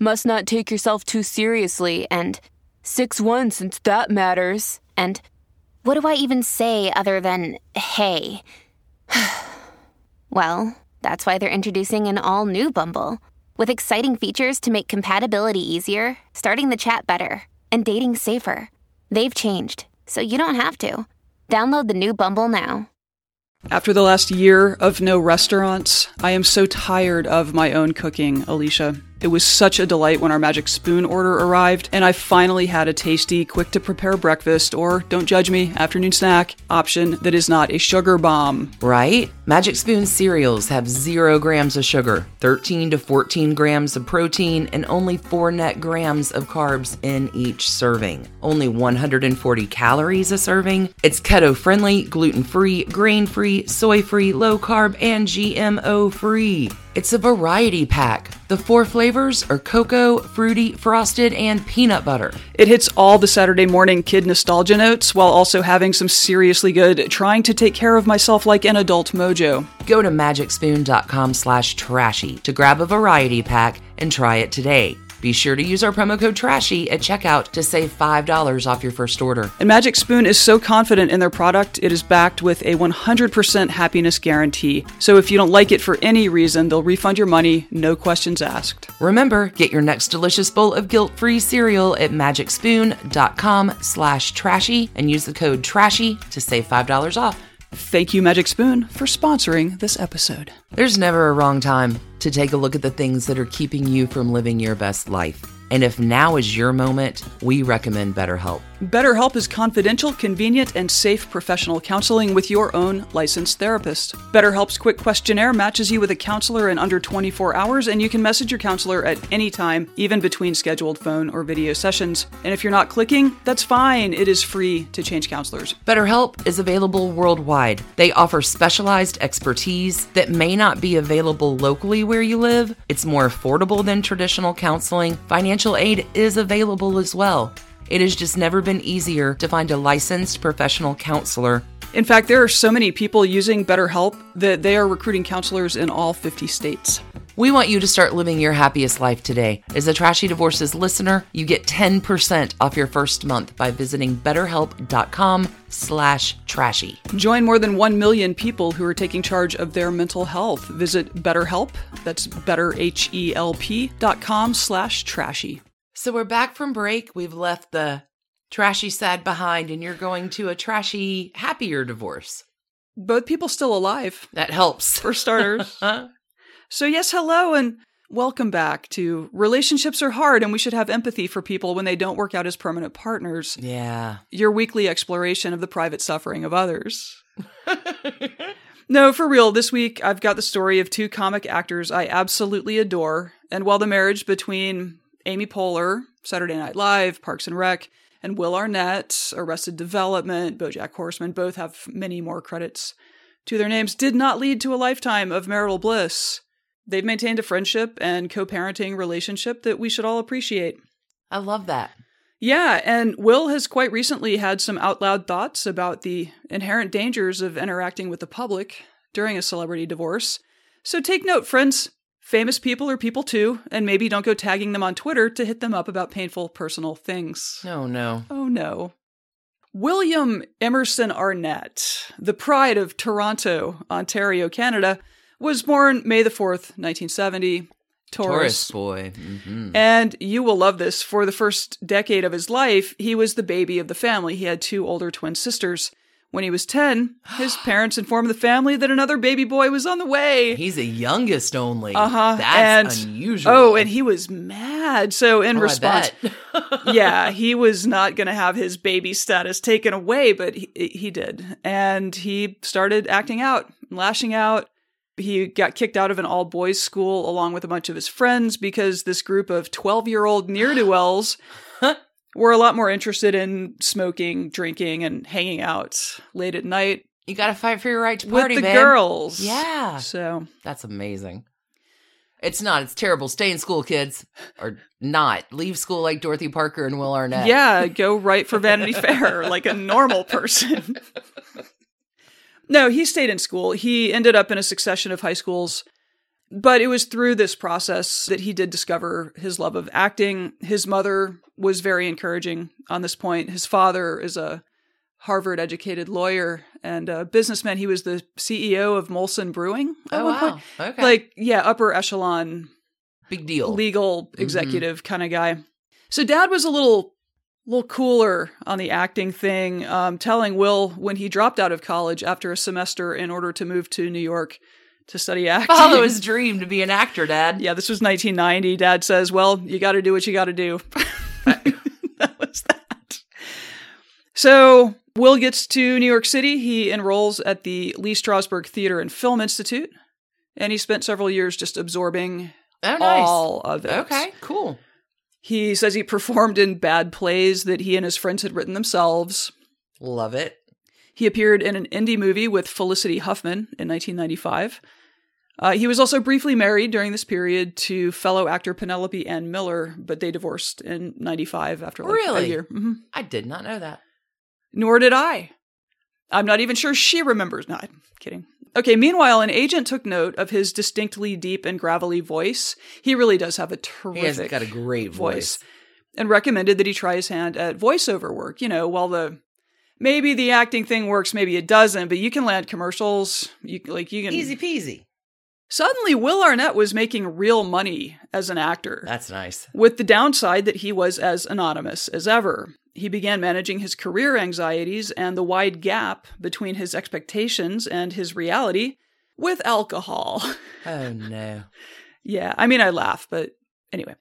must not take yourself too seriously, and 6'1" since that matters, and what do I even say other than, hey? Well, that's why they're introducing an all-new Bumble, with exciting features to make compatibility easier, starting the chat better, and dating safer. They've changed, so you don't have to. Download the new Bumble now. After the last year of no restaurants, I am so tired of my own cooking, Alicia. It was such a delight when our magic spoon order arrived, and I finally had a tasty, quick-to-prepare breakfast, or, don't judge me, afternoon snack option that is not a sugar bomb. Right? Magic Spoon cereals have 0 grams of sugar, 13 to 14 grams of protein, and only 4 net grams of carbs in each serving. Only 140 calories a serving. It's keto-friendly, gluten-free, grain-free, soy-free, low-carb, and GMO-free. It's a variety pack. The 4 flavors are cocoa, fruity, frosted, and peanut butter. It hits all the Saturday morning kid nostalgia notes while also having some seriously good trying to take care of myself like an adult mojo. Go to magicspoon.com/trashy to grab a variety pack and try it today. Be sure to use our promo code TRASHY at checkout to save $5 off your first order. And Magic Spoon is so confident in their product, it is backed with a 100% happiness guarantee. So if you don't like it for any reason, they'll refund your money, no questions asked. Remember, get your next delicious bowl of guilt-free cereal at magicspoon.com/trashy and use the code TRASHY to save $5 off. Thank you, Magic Spoon, for sponsoring this episode. There's never a wrong time to take a look at the things that are keeping you from living your best life. And if now is your moment, we recommend BetterHelp. BetterHelp is confidential, convenient, and safe professional counseling with your own licensed therapist. BetterHelp's quick questionnaire matches you with a counselor in under 24 hours, and you can message your counselor at any time, even between scheduled phone or video sessions. And if you're not clicking, that's fine. It is free to change counselors. BetterHelp is available worldwide. They offer specialized expertise that may not be available locally where you live. It's more affordable than traditional counseling. Financial aid is available as well. It has just never been easier to find a licensed professional counselor. In fact, there are so many people using BetterHelp that they are recruiting counselors in all 50 states. We want you to start living your happiest life today. As a Trashy Divorces listener, you get 10% off your first month by visiting BetterHelp.com/trashy. Join more than 1 million people who are taking charge of their mental health. Visit BetterHelp, that's BetterHelp.com/trashy. So we're back from break. We've left the trashy sad behind, and you're going to a trashy, happier divorce. Both people still alive. That helps. For starters. So yes, hello, and welcome back to Relationships Are Hard, and we should have empathy for people when they don't work out as permanent partners. Yeah. Your weekly exploration of the private suffering of others. No, for real, this week I've got the story of two comic actors I absolutely adore, and while the marriage between Amy Poehler, Saturday Night Live, Parks and Rec, and Will Arnett, Arrested Development, BoJack Horseman, both have many more credits to their names, did not lead to a lifetime of marital bliss. They've maintained a friendship and co-parenting relationship that we should all appreciate. I love that. Yeah, and Will has quite recently had some out loud thoughts about the inherent dangers of interacting with the public during a celebrity divorce. So take note, friends. Famous people are people too, and maybe don't go tagging them on Twitter to hit them up about painful personal things. Oh, no. Oh, no. William Emerson Arnett, the pride of Toronto, Ontario, Canada, was born May the 4th, 1970. Taurus boy. Mm-hmm. And you will love this. For the first decade of his life, he was the baby of the family. He had two older twin sisters. When he was 10, his parents informed the family that another baby boy was on the way. He's the youngest only. Uh-huh. That's unusual. Oh, and he was mad. So in response, yeah, he was not going to have his baby status taken away, but he did. And he started acting out, lashing out. He got kicked out of an all-boys school along with a bunch of his friends because this group of 12-year-old ne'er-do-wells were a lot more interested in smoking, drinking, and hanging out late at night. You got to fight for your right to party, with the girls. Yeah. So that's amazing. It's not. It's terrible. Stay in school, kids. Or not. Leave school like Dorothy Parker and Will Arnett. Yeah. Go write for Vanity Fair like a normal person. No, he stayed in school. He ended up in a succession of high schools. But it was through this process that he did discover his love of acting. His mother was very encouraging on this point. His father is a Harvard-educated lawyer and a businessman. He was the CEO of Molson Brewing at one point. Okay. Like, yeah, upper echelon. Big deal. Legal executive kind of guy. So Dad was a little cooler on the acting thing, telling Will when he dropped out of college after a semester in order to move to New York to study acting. Follow his dream to be an actor, Dad. Yeah, this was 1990. Dad says, well, you got to do what you got to do. That was that. So Will gets to New York City. He enrolls at the Lee Strasberg Theater and Film Institute. And he spent several years just absorbing all of it. Okay, cool. He says he performed in bad plays that he and his friends had written themselves. Love it. He appeared in an indie movie with Felicity Huffman in 1995. He was also briefly married during this period to fellow actor Penelope Ann Miller, but they divorced in 95 after a year. Mm-hmm. I did not know that. Nor did I. I'm not even sure she remembers. No, I'm kidding. Okay, meanwhile, an agent took note of his distinctly deep and gravelly voice. He really does have a terrific voice. He's got a great voice. And recommended that he try his hand at voiceover work, you know, while the... Maybe the acting thing works, maybe it doesn't, but you can land commercials. You can easy peasy. Suddenly, Will Arnett was making real money as an actor. That's nice. With the downside that he was as anonymous as ever. He began managing his career anxieties and the wide gap between his expectations and his reality with alcohol. Oh, no. Yeah, I mean, I laugh, but anyway.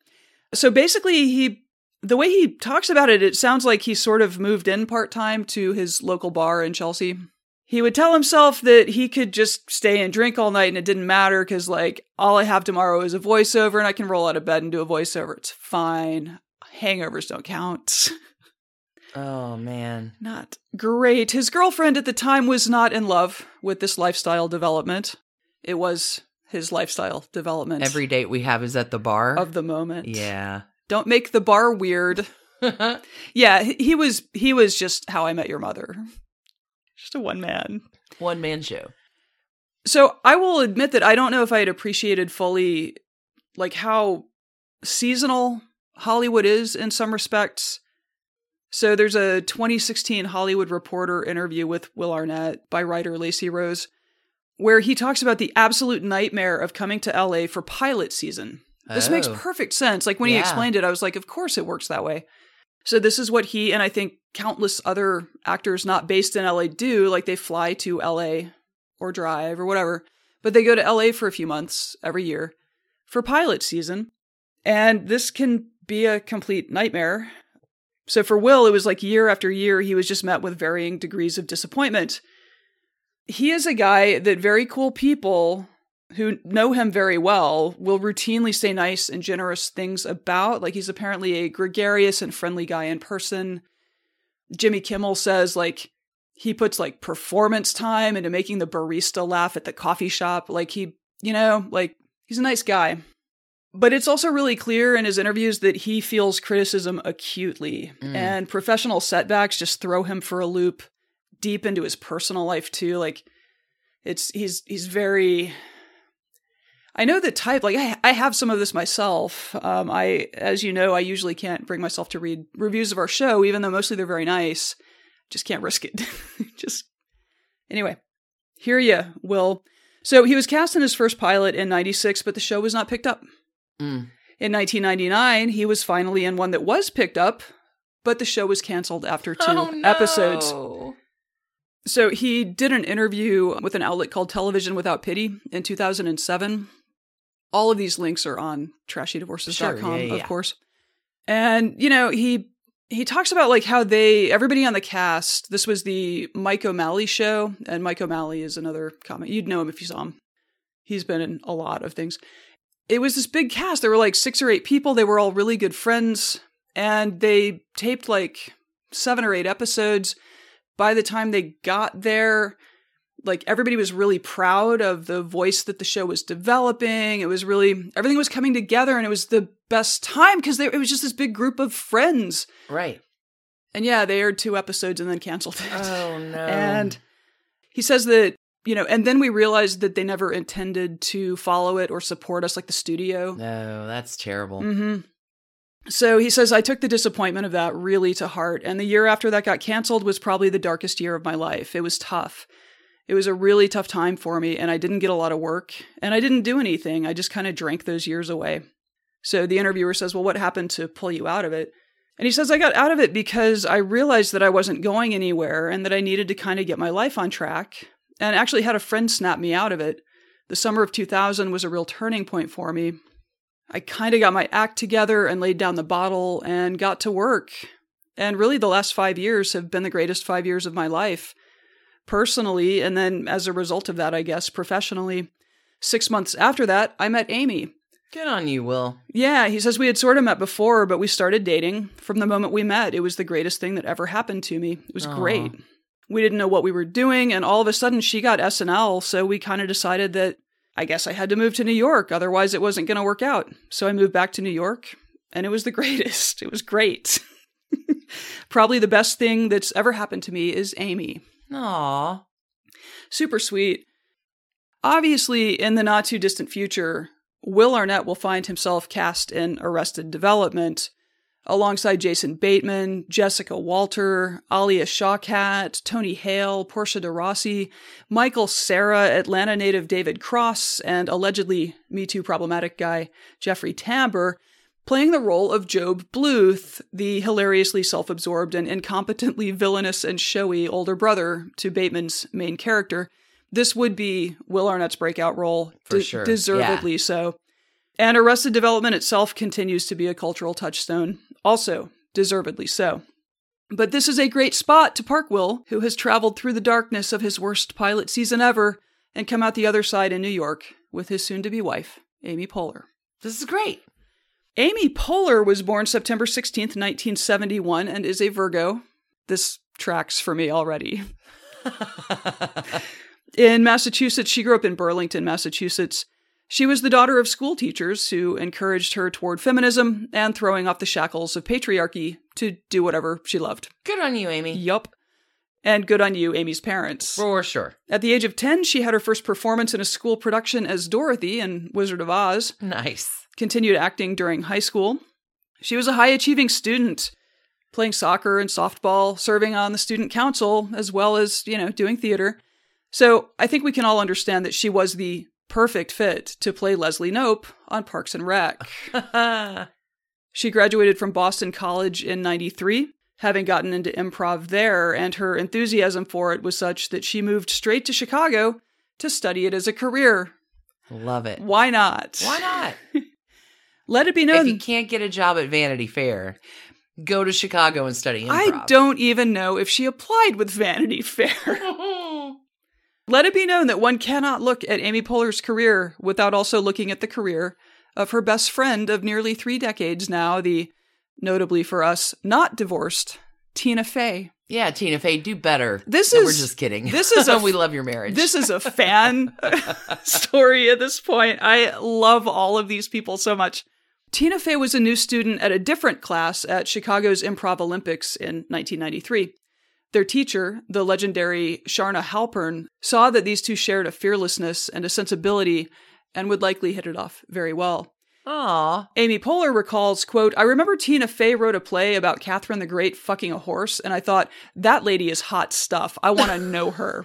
So basically, the way he talks about it, it sounds like he sort of moved in part-time to his local bar in Chelsea. He would tell himself that he could just stay and drink all night and it didn't matter because, like, all I have tomorrow is a voiceover and I can roll out of bed and do a voiceover. It's fine. Hangovers don't count. Oh, man. Not great. His girlfriend at the time was not in love with this lifestyle development. It was his lifestyle development. Every date we have is at the bar. Of the moment. Yeah. Don't make the bar weird. Yeah, he was just How I Met Your Mother. Just a one-man. One-man show. So I will admit that I don't know if I had appreciated fully, like, how seasonal Hollywood is in some respects. So there's a 2016 Hollywood Reporter interview with Will Arnett by writer Lacey Rose, where he talks about the absolute nightmare of coming to LA for pilot season. This makes perfect sense. Like, when he explained it, I was like, of course it works that way. So this is what he and I think countless other actors not based in LA do. Like, they fly to LA or drive or whatever, but they go to LA for a few months every year for pilot season. And this can be a complete nightmare. So for Will, it was like year after year, he was just met with varying degrees of disappointment. He is a guy that very cool people who know him very well will routinely say nice and generous things about. Like, he's apparently a gregarious and friendly guy in person. Jimmy Kimmel says, like, he puts, like, performance time into making the barista laugh at the coffee shop. Like, he, you know, like, he's a nice guy. But it's also really clear in his interviews that he feels criticism acutely. And professional setbacks just throw him for a loop deep into his personal life too. Like, it's, he's very, I know the type, like, I have some of this myself. I, as you know, I usually can't bring myself to read reviews of our show, even though mostly they're very nice. Just can't risk it. Just, anyway, hear ya, Will. So he was cast in his first pilot in 96, but the show was not picked up. In 1999, he was finally in one that was picked up, but the show was canceled after two episodes. So he did an interview with an outlet called Television Without Pity in 2007. All of these links are on trashydivorces.com, of course. And, you know, he talks about, like, how everybody on the cast, this was the Mike O'Malley show, and Mike O'Malley is another comic. You'd know him if you saw him. He's been in a lot of things. It was this big cast. There were like 6 or 8 people. They were all really good friends, and they taped like 7 or 8 episodes. By the time they got there, like, everybody was really proud of the voice that the show was developing. It was really, everything was coming together, and it was the best time because it was just this big group of friends. Right. And yeah, they aired 2 episodes and then canceled it. Oh, no. And he says that, you know, and then we realized that they never intended to follow it or support us, like the studio. No, that's terrible. Mm-hmm. So he says, I took the disappointment of that really to heart. And the year after that got canceled was probably the darkest year of my life. It was tough. It was a really tough time for me. And I didn't get a lot of work. And I didn't do anything. I just kind of drank those years away. So the interviewer says, well, what happened to pull you out of it? And he says, I got out of it because I realized that I wasn't going anywhere and that I needed to kind of get my life on track. And I actually had a friend snap me out of it. The summer of 2000 was a real turning point for me. I kind of got my act together and laid down the bottle and got to work. And really, the last 5 years have been the greatest 5 years of my life, personally. And then as a result of that, I guess, professionally, 6 months after that, I met Amy. Good on you, Will. Yeah, he says we had sort of met before, but we started dating. From the moment we met, it was the greatest thing that ever happened to me. It was great. We didn't know what we were doing. And all of a sudden, she got SNL. So we kind of decided that I guess I had to move to New York, otherwise it wasn't going to work out. So I moved back to New York, and it was the greatest. It was great. Probably the best thing that's ever happened to me is Amy. Aww. Super sweet. Obviously, in the not-too-distant future, Will Arnett will find himself cast in Arrested Development, alongside Jason Bateman, Jessica Walter, Alia Shawkat, Tony Hale, Portia de Rossi, Michael Cera, Atlanta native David Cross, and allegedly Me Too problematic guy Jeffrey Tambor, playing the role of Job Bluth, the hilariously self-absorbed and incompetently villainous and showy older brother to Bateman's main character. This would be Will Arnett's breakout role, deservedly so. And Arrested Development itself continues to be a cultural touchstone, also deservedly so. But this is a great spot to park Will, who has traveled through the darkness of his worst pilot season ever and come out the other side in New York with his soon-to-be wife, Amy Poehler. This is great. Amy Poehler was born September 16th, 1971, and is a Virgo. This tracks for me already. In Massachusetts, she grew up in Burlington, Massachusetts. She was the daughter of school teachers who encouraged her toward feminism and throwing off the shackles of patriarchy to do whatever she loved. Good on you, Amy. Yup. And good on you, Amy's parents. For sure. At the age of 10, she had her first performance in a school production as Dorothy in Wizard of Oz. Nice. Continued acting during high school. She was a high-achieving student, playing soccer and softball, serving on the student council, as well as, doing theater. So I think we can all understand that she was the perfect fit to play Leslie Knope on Parks and Rec. She graduated from Boston College in 1993, having gotten into improv there, and her enthusiasm for it was such that she moved straight to Chicago to study it as a career. Love it. Why not? Why not? Let it be known. If you can't get a job at Vanity Fair, go to Chicago and study improv. I don't even know if she applied with Vanity Fair. Let it be known that one cannot look at Amy Poehler's career without also looking at the career of her best friend of nearly 3 decades now, the, notably for us, not divorced, Tina Fey. Yeah, Tina Fey, do better. We're just kidding. This is we love your marriage. This is a fan story at this point. I love all of these people so much. Tina Fey was a new student at a different class at Chicago's Improv Olympics in 1993. Their teacher, the legendary Sharna Halpern, saw that these two shared a fearlessness and a sensibility and would likely hit it off very well. Aww. Amy Poehler recalls, quote, "I remember Tina Fey wrote a play about Catherine the Great fucking a horse, and I thought, that lady is hot stuff. I want to know her."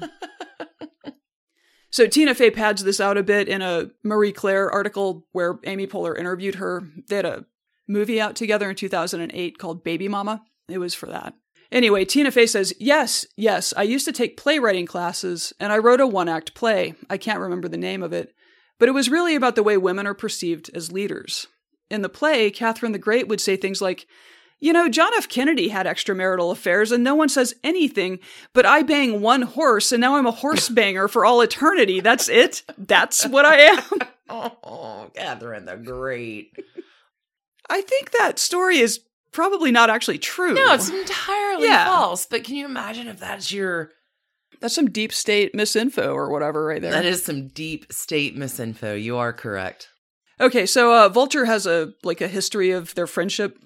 So Tina Fey pads this out a bit in a Marie Claire article where Amy Poehler interviewed her. They had a movie out together in 2008 called Baby Mama. It was for that. Anyway, Tina Fey says, yes, I used to take playwriting classes, and I wrote a one-act play. I can't remember the name of it, but it was really about the way women are perceived as leaders. In the play, Catherine the Great would say things like, John F. Kennedy had extramarital affairs, and no one says anything, but I bang one horse, and now I'm a horse banger for all eternity. That's it. That's what I am. Oh, Catherine the Great. I think that story is probably not actually true. No, it's entirely false. But can you imagine if that's some deep state misinfo or whatever right there. That is some deep state misinfo. You are correct. Okay, so Vulture has a history of their friendship,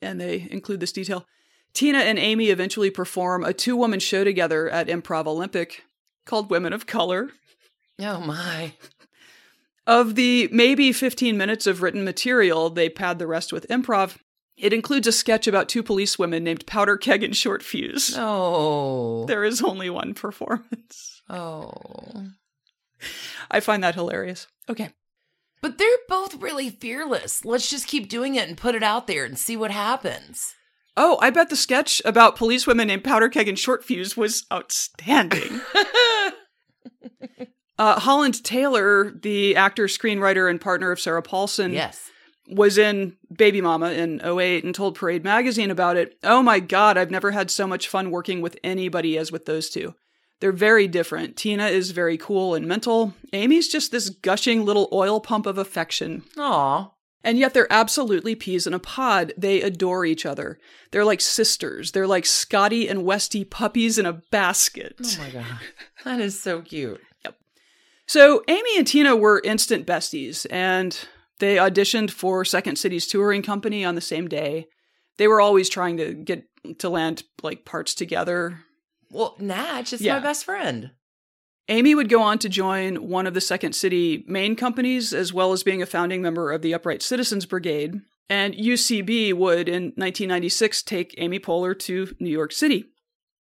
and they include this detail. Tina and Amy eventually perform a 2-woman show together at Improv Olympic called Women of Color. Oh my. Of the maybe 15 minutes of written material, they pad the rest with improv. It includes a sketch about 2 policewomen named Powder Keg and Short Fuse. Oh. There is only one performance. Oh. I find that hilarious. Okay. But they're both really fearless. Let's just keep doing it and put it out there and see what happens. Oh, I bet the sketch about policewomen named Powder Keg and Short Fuse was outstanding. Holland Taylor, the actor, screenwriter, and partner of Sarah Paulson. Yes. Was in Baby Mama in 2008 and told Parade Magazine about it. Oh my God, I've never had so much fun working with anybody as with those two. They're very different. Tina is very cool and mental. Amy's just this gushing little oil pump of affection. Aww. And yet they're absolutely peas in a pod. They adore each other. They're like sisters. They're like Scotty and Westy puppies in a basket. Oh my God. That is so cute. Yep. So Amy and Tina were instant besties, and they auditioned for Second City's touring company on the same day. They were always trying to get to land parts together. Well, Natch is my best friend. Amy would go on to join one of the Second City main companies, as well as being a founding member of the Upright Citizens Brigade. And UCB would, in 1996, take Amy Poehler to New York City.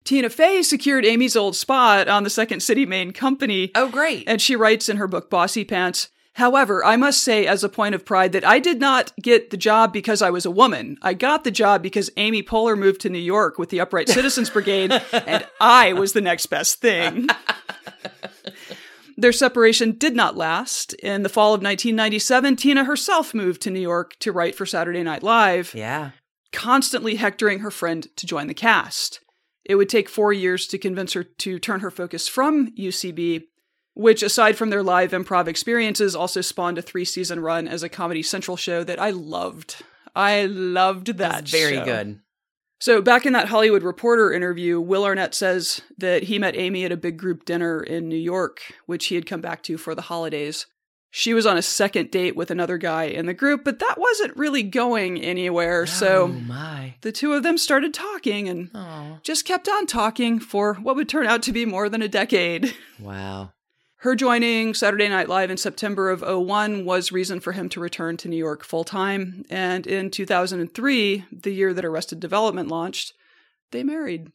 Tina Fey secured Amy's old spot on the Second City main company. Oh, great. And she writes in her book, Bossy Pants, "However, I must say as a point of pride that I did not get the job because I was a woman. I got the job because Amy Poehler moved to New York with the Upright Citizens Brigade, and I was the next best thing." Their separation did not last. In the fall of 1997, Tina herself moved to New York to write for Saturday Night Live. Yeah. Constantly hectoring her friend to join the cast. It would take 4 years to convince her to turn her focus from UCB, which, aside from their live improv experiences, also spawned a 3-season run as a Comedy Central show that I loved. I loved that show. Very good. So back in that Hollywood Reporter interview, Will Arnett says that he met Amy at a big group dinner in New York, which he had come back to for the holidays. She was on a second date with another guy in the group, but that wasn't really going anywhere. The two of them started talking and just kept on talking for what would turn out to be more than a decade. Wow. Her joining Saturday Night Live in September of 2001 was reason for him to return to New York full-time. And in 2003, the year that Arrested Development launched, they married.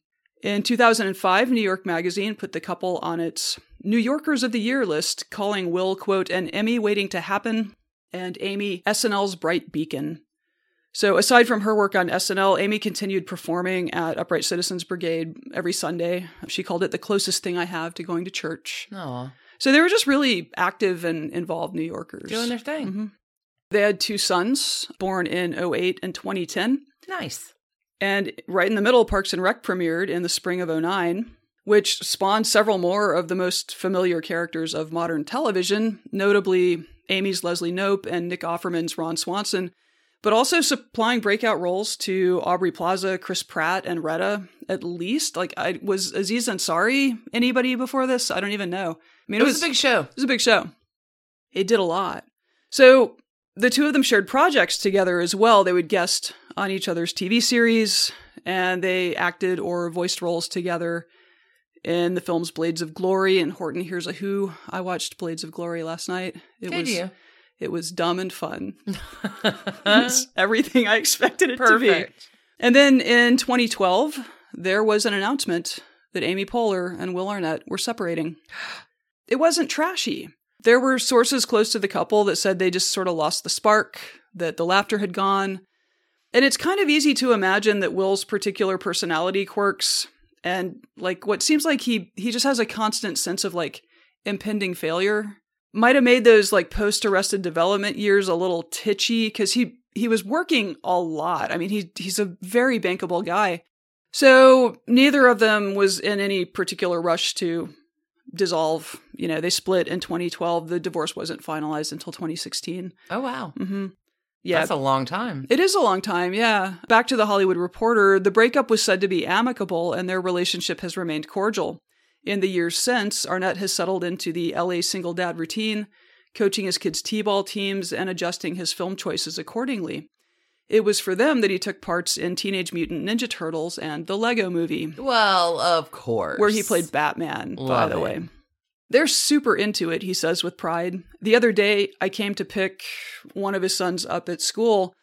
In 2005, New York Magazine put the couple on its New Yorkers of the Year list, calling Will, quote, an Emmy waiting to happen, and Amy, SNL's bright beacon. So aside from her work on SNL, Amy continued performing at Upright Citizens Brigade every Sunday. She called it the closest thing I have to going to church. Aww. So they were just really active and involved New Yorkers. Doing their thing. Mm-hmm. They had 2 sons, born in 2008 and 2010. Nice. And right in the middle, Parks and Rec premiered in the spring of 2009, which spawned several more of the most familiar characters of modern television, notably Amy's Leslie Knope and Nick Offerman's Ron Swanson, but also supplying breakout roles to Aubrey Plaza, Chris Pratt, and Retta, at least. Was Aziz Ansari anybody before this? I don't even know. I mean, it was a big show. It was a big show. It did a lot. So the two of them shared projects together as well. They would guest on each other's TV series, and they acted or voiced roles together in the films Blades of Glory and Horton Hears a Who. I watched Blades of Glory last night. It was dumb and fun. It's everything I expected it to be. And then in 2012, there was an announcement that Amy Poehler and Will Arnett were separating. It wasn't trashy. There were sources close to the couple that said they just sort of lost the spark, that the laughter had gone. And it's kind of easy to imagine that Will's particular personality quirks and what seems like he just has a constant sense of impending failure might have made those post-Arrested Development years a little titchy, because he was working a lot. I mean, he's a very bankable guy. So neither of them was in any particular rush to dissolve. They split in 2012. The divorce wasn't finalized until 2016. Oh, wow. Mm-hmm. Yeah. That's a long time. It is a long time, yeah. Back to the Hollywood Reporter, the breakup was said to be amicable, and their relationship has remained cordial. In the years since, Arnett has settled into the LA single dad routine, coaching his kids' t-ball teams and adjusting his film choices accordingly. It was for them that he took parts in Teenage Mutant Ninja Turtles and the Lego Movie. Well, of course. Where he played Batman, by the way. They're super into it, he says with pride. The other day, I came to pick one of his sons up at school,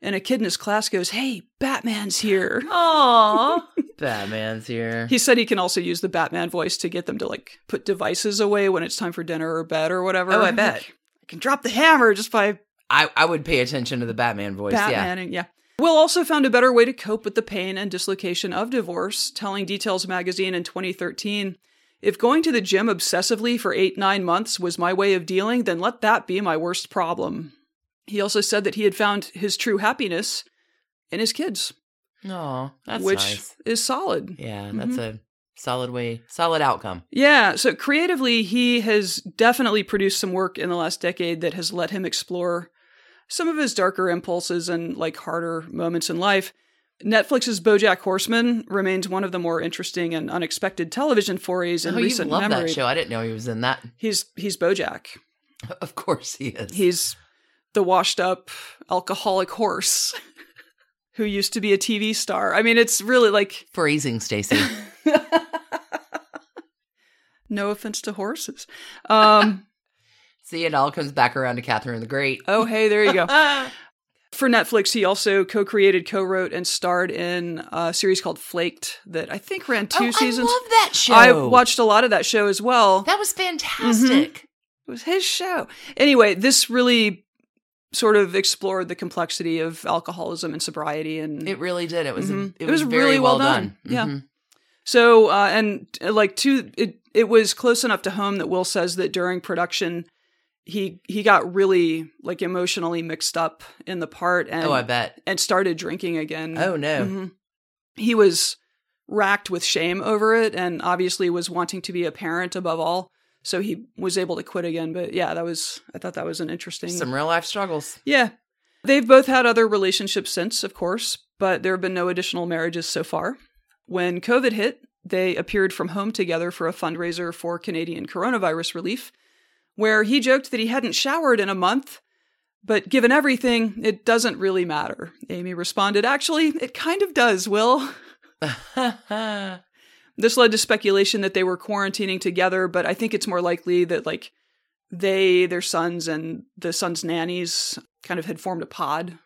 and a kid in his class goes, "Hey, Batman's here." Aww. Batman's here. He said he can also use the Batman voice to get them to put devices away when it's time for dinner or bed or whatever. Oh, I bet. I can drop the hammer just by... I would pay attention to the Batman voice, Batman. Will also found a better way to cope with the pain and dislocation of divorce, telling Details magazine in 2013, "If going to the gym obsessively for 8-9 months was my way of dealing, then let that be my worst problem." He also said that he had found his true happiness in his kids. Oh, that's nice. Which is solid. Yeah, that's a solid way, solid outcome. Yeah, so creatively, he has definitely produced some work in the last decade that has let him explore some of his darker impulses and harder moments in life. Netflix's BoJack Horseman remains one of the more interesting and unexpected television forays in recent memory. Oh, you love that show. I didn't know he was in that. He's BoJack. Of course he is. He's the washed-up alcoholic horse who used to be a TV star. I mean, it's really Phrasing, Stacey. No offense to horses. See, it all comes back around to Catherine the Great. Oh, hey, there you go. For Netflix, he also co-created, co-wrote, and starred in a series called Flaked that I think ran 2 seasons. I love that show. I watched a lot of that show as well. That was fantastic. Mm-hmm. It was his show. Anyway, this really sort of explored the complexity of alcoholism and sobriety. And it really did. It was very well done. Yeah. So, and It was close enough to home that Will says that during production, he got really like emotionally mixed up in the part and and started drinking again. Oh no. Mm-hmm. He was racked with shame over it and obviously was wanting to be a parent above all. So he was able to quit again. But yeah, I thought that was an interesting. Some real life struggles. Yeah. They've both had other relationships since, of course, but there have been no additional marriages so far. When COVID hit, they appeared from home together for a fundraiser for Canadian coronavirus relief, where he joked that he hadn't showered in a month, but given everything, it doesn't really matter. Amy responded, "Actually, it kind of does, Will." This led to speculation that they were quarantining together, but I think it's more likely that like they, their sons, and the sons' nannies kind of had formed a pod.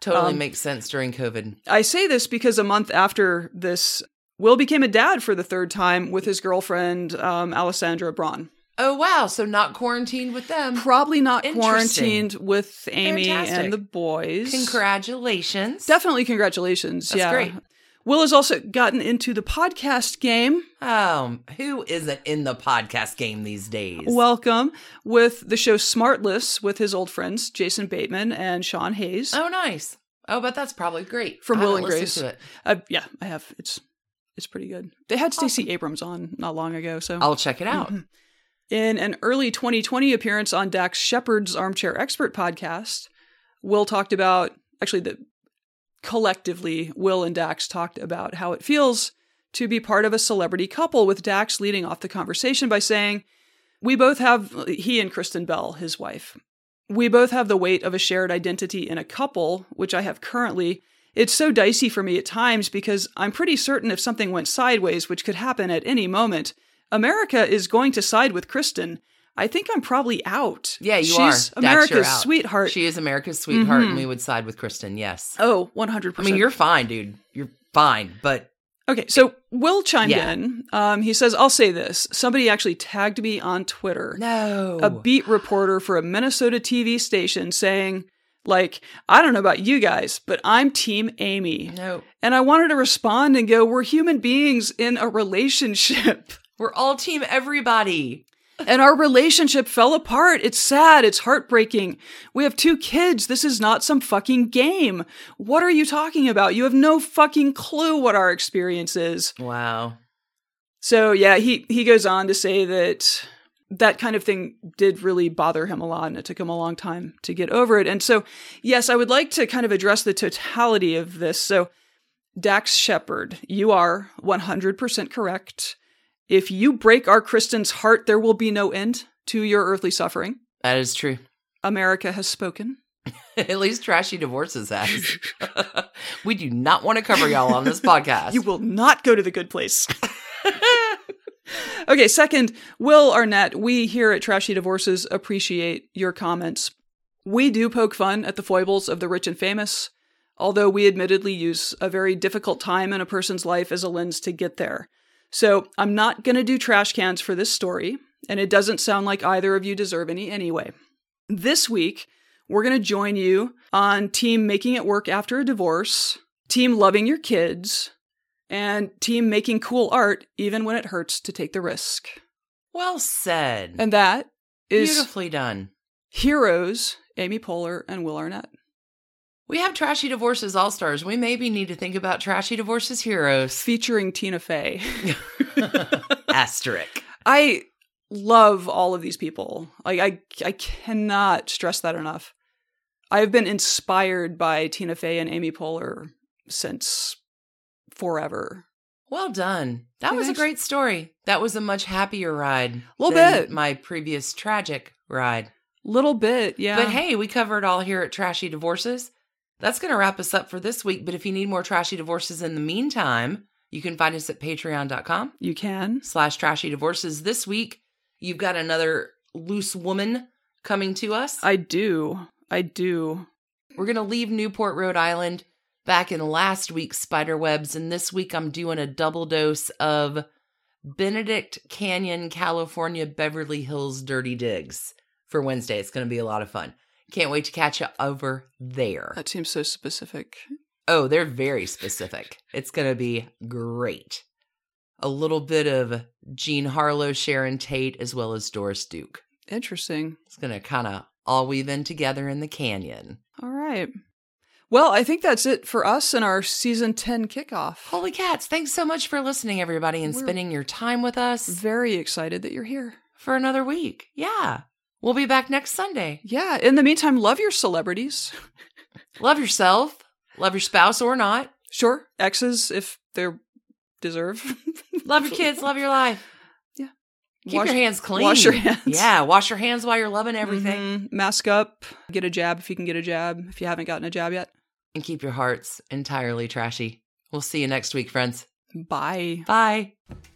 Totally makes sense during COVID. I say this because a month after this, Will became a dad for the third time with his girlfriend, Alessandra Braun. Oh, wow. So not quarantined with them. Probably not quarantined with Amy and the boys. Congratulations. Definitely congratulations. That's great. Will has also gotten into the podcast game. Who isn't in the podcast game these days? Welcome. With the show Smartless with his old friends, Jason Bateman and Sean Hayes. Oh, nice. Oh, but that's probably great. From Will and Grace. To it. Yeah, I have. It's pretty good. They had Stacey Abrams on not long ago, so I'll check it out. Mm-hmm. In an early 2020 appearance on Dax Shepard's Armchair Expert podcast, Will talked about, actually, collectively, Will and Dax talked about how it feels to be part of a celebrity couple, with Dax leading off the conversation by saying, he and Kristen Bell, his wife, we both have the weight of a shared identity in a couple, which I have currently. It's so dicey for me at times because I'm pretty certain if something went sideways, which could happen at any moment, America is going to side with Kristen. I think I'm probably out. Yeah, she's America's sweetheart. She is America's sweetheart, mm-hmm. and we would side with Kristen, yes. Oh, 100%. I mean, you're fine, dude. You're fine, but... Okay, so Will chimed in. He says, I'll say this. Somebody actually tagged me on Twitter. No. A beat reporter for a Minnesota TV station saying... Like, I don't know about you guys, but I'm Team Amy. No. And I wanted to respond and go, we're human beings in a relationship. We're all Team everybody. And our relationship fell apart. It's sad. It's heartbreaking. We have two kids. This is not some fucking game. What are you talking about? You have no fucking clue what our experience is. Wow. So, yeah, he goes on to say that... That kind of thing did really bother him a lot, and it took him a long time to get over it. And so, yes, I would like to kind of address the totality of this. So, Dax Shepard, you are 100% correct. If you break our Kristen's heart, there will be no end to your earthly suffering. That is true. America has spoken. At least Trashy Divorces has. We do not want to cover y'all on this podcast. You will not go to the good place. Okay, second, Will Arnett, we here at Trashy Divorces appreciate your comments. We do poke fun at the foibles of the rich and famous, although we admittedly use a very difficult time in a person's life as a lens to get there. So I'm not going to do trash cans for this story, and it doesn't sound like either of you deserve any anyway. This week, we're going to join you on Team Making It Work After a Divorce, Team Loving Your Kids, and Team Making Cool Art, even when it hurts to take the risk. Well said. And that is... Beautifully done. Heroes, Amy Poehler and Will Arnett. We have Trashy Divorces All-Stars. We maybe need to think about Trashy Divorces Heroes. Featuring Tina Fey. Asterisk. I love all of these people. Like, I cannot stress that enough. I've been inspired by Tina Fey and Amy Poehler since... forever. Well done. That was a great story. That was a much happier ride. A little bit. My previous tragic ride. Little bit, yeah. But hey, we cover it all here at Trashy Divorces. That's going to wrap us up for this week. But if you need more Trashy Divorces in the meantime, you can find us at patreon.com. You can. /Trashy Divorces. This week, you've got another loose woman coming to us. I do. We're going to leave Newport, Rhode Island. Back in last week's Spiderwebs, and this week I'm doing a double dose of Benedict Canyon, California, Beverly Hills Dirty Digs for Wednesday. It's going to be a lot of fun. Can't wait to catch you over there. That seems so specific. Oh, they're very specific. It's going to be great. a little bit of Jean Harlow, Sharon Tate, as well as Doris Duke. Interesting. It's going to kind of all weave in together in the canyon. All right. Well, I think that's it for us in our season 10 kickoff. Holy cats. Thanks so much for listening, everybody, and spending your time with us. Very excited that you're here. For another week. Yeah. We'll be back next Sunday. Yeah. In the meantime, love your celebrities. Love yourself. Love your spouse or not. Sure. Exes, if they deserve. Love your kids. Love your life. Yeah. Keep your hands clean. Wash your hands. Yeah. Wash your hands while you're loving everything. Mm-hmm. Mask up. Get a jab if you can get a jab, if you haven't gotten a jab yet. And keep your hearts entirely trashy. We'll see you next week, friends. Bye. Bye.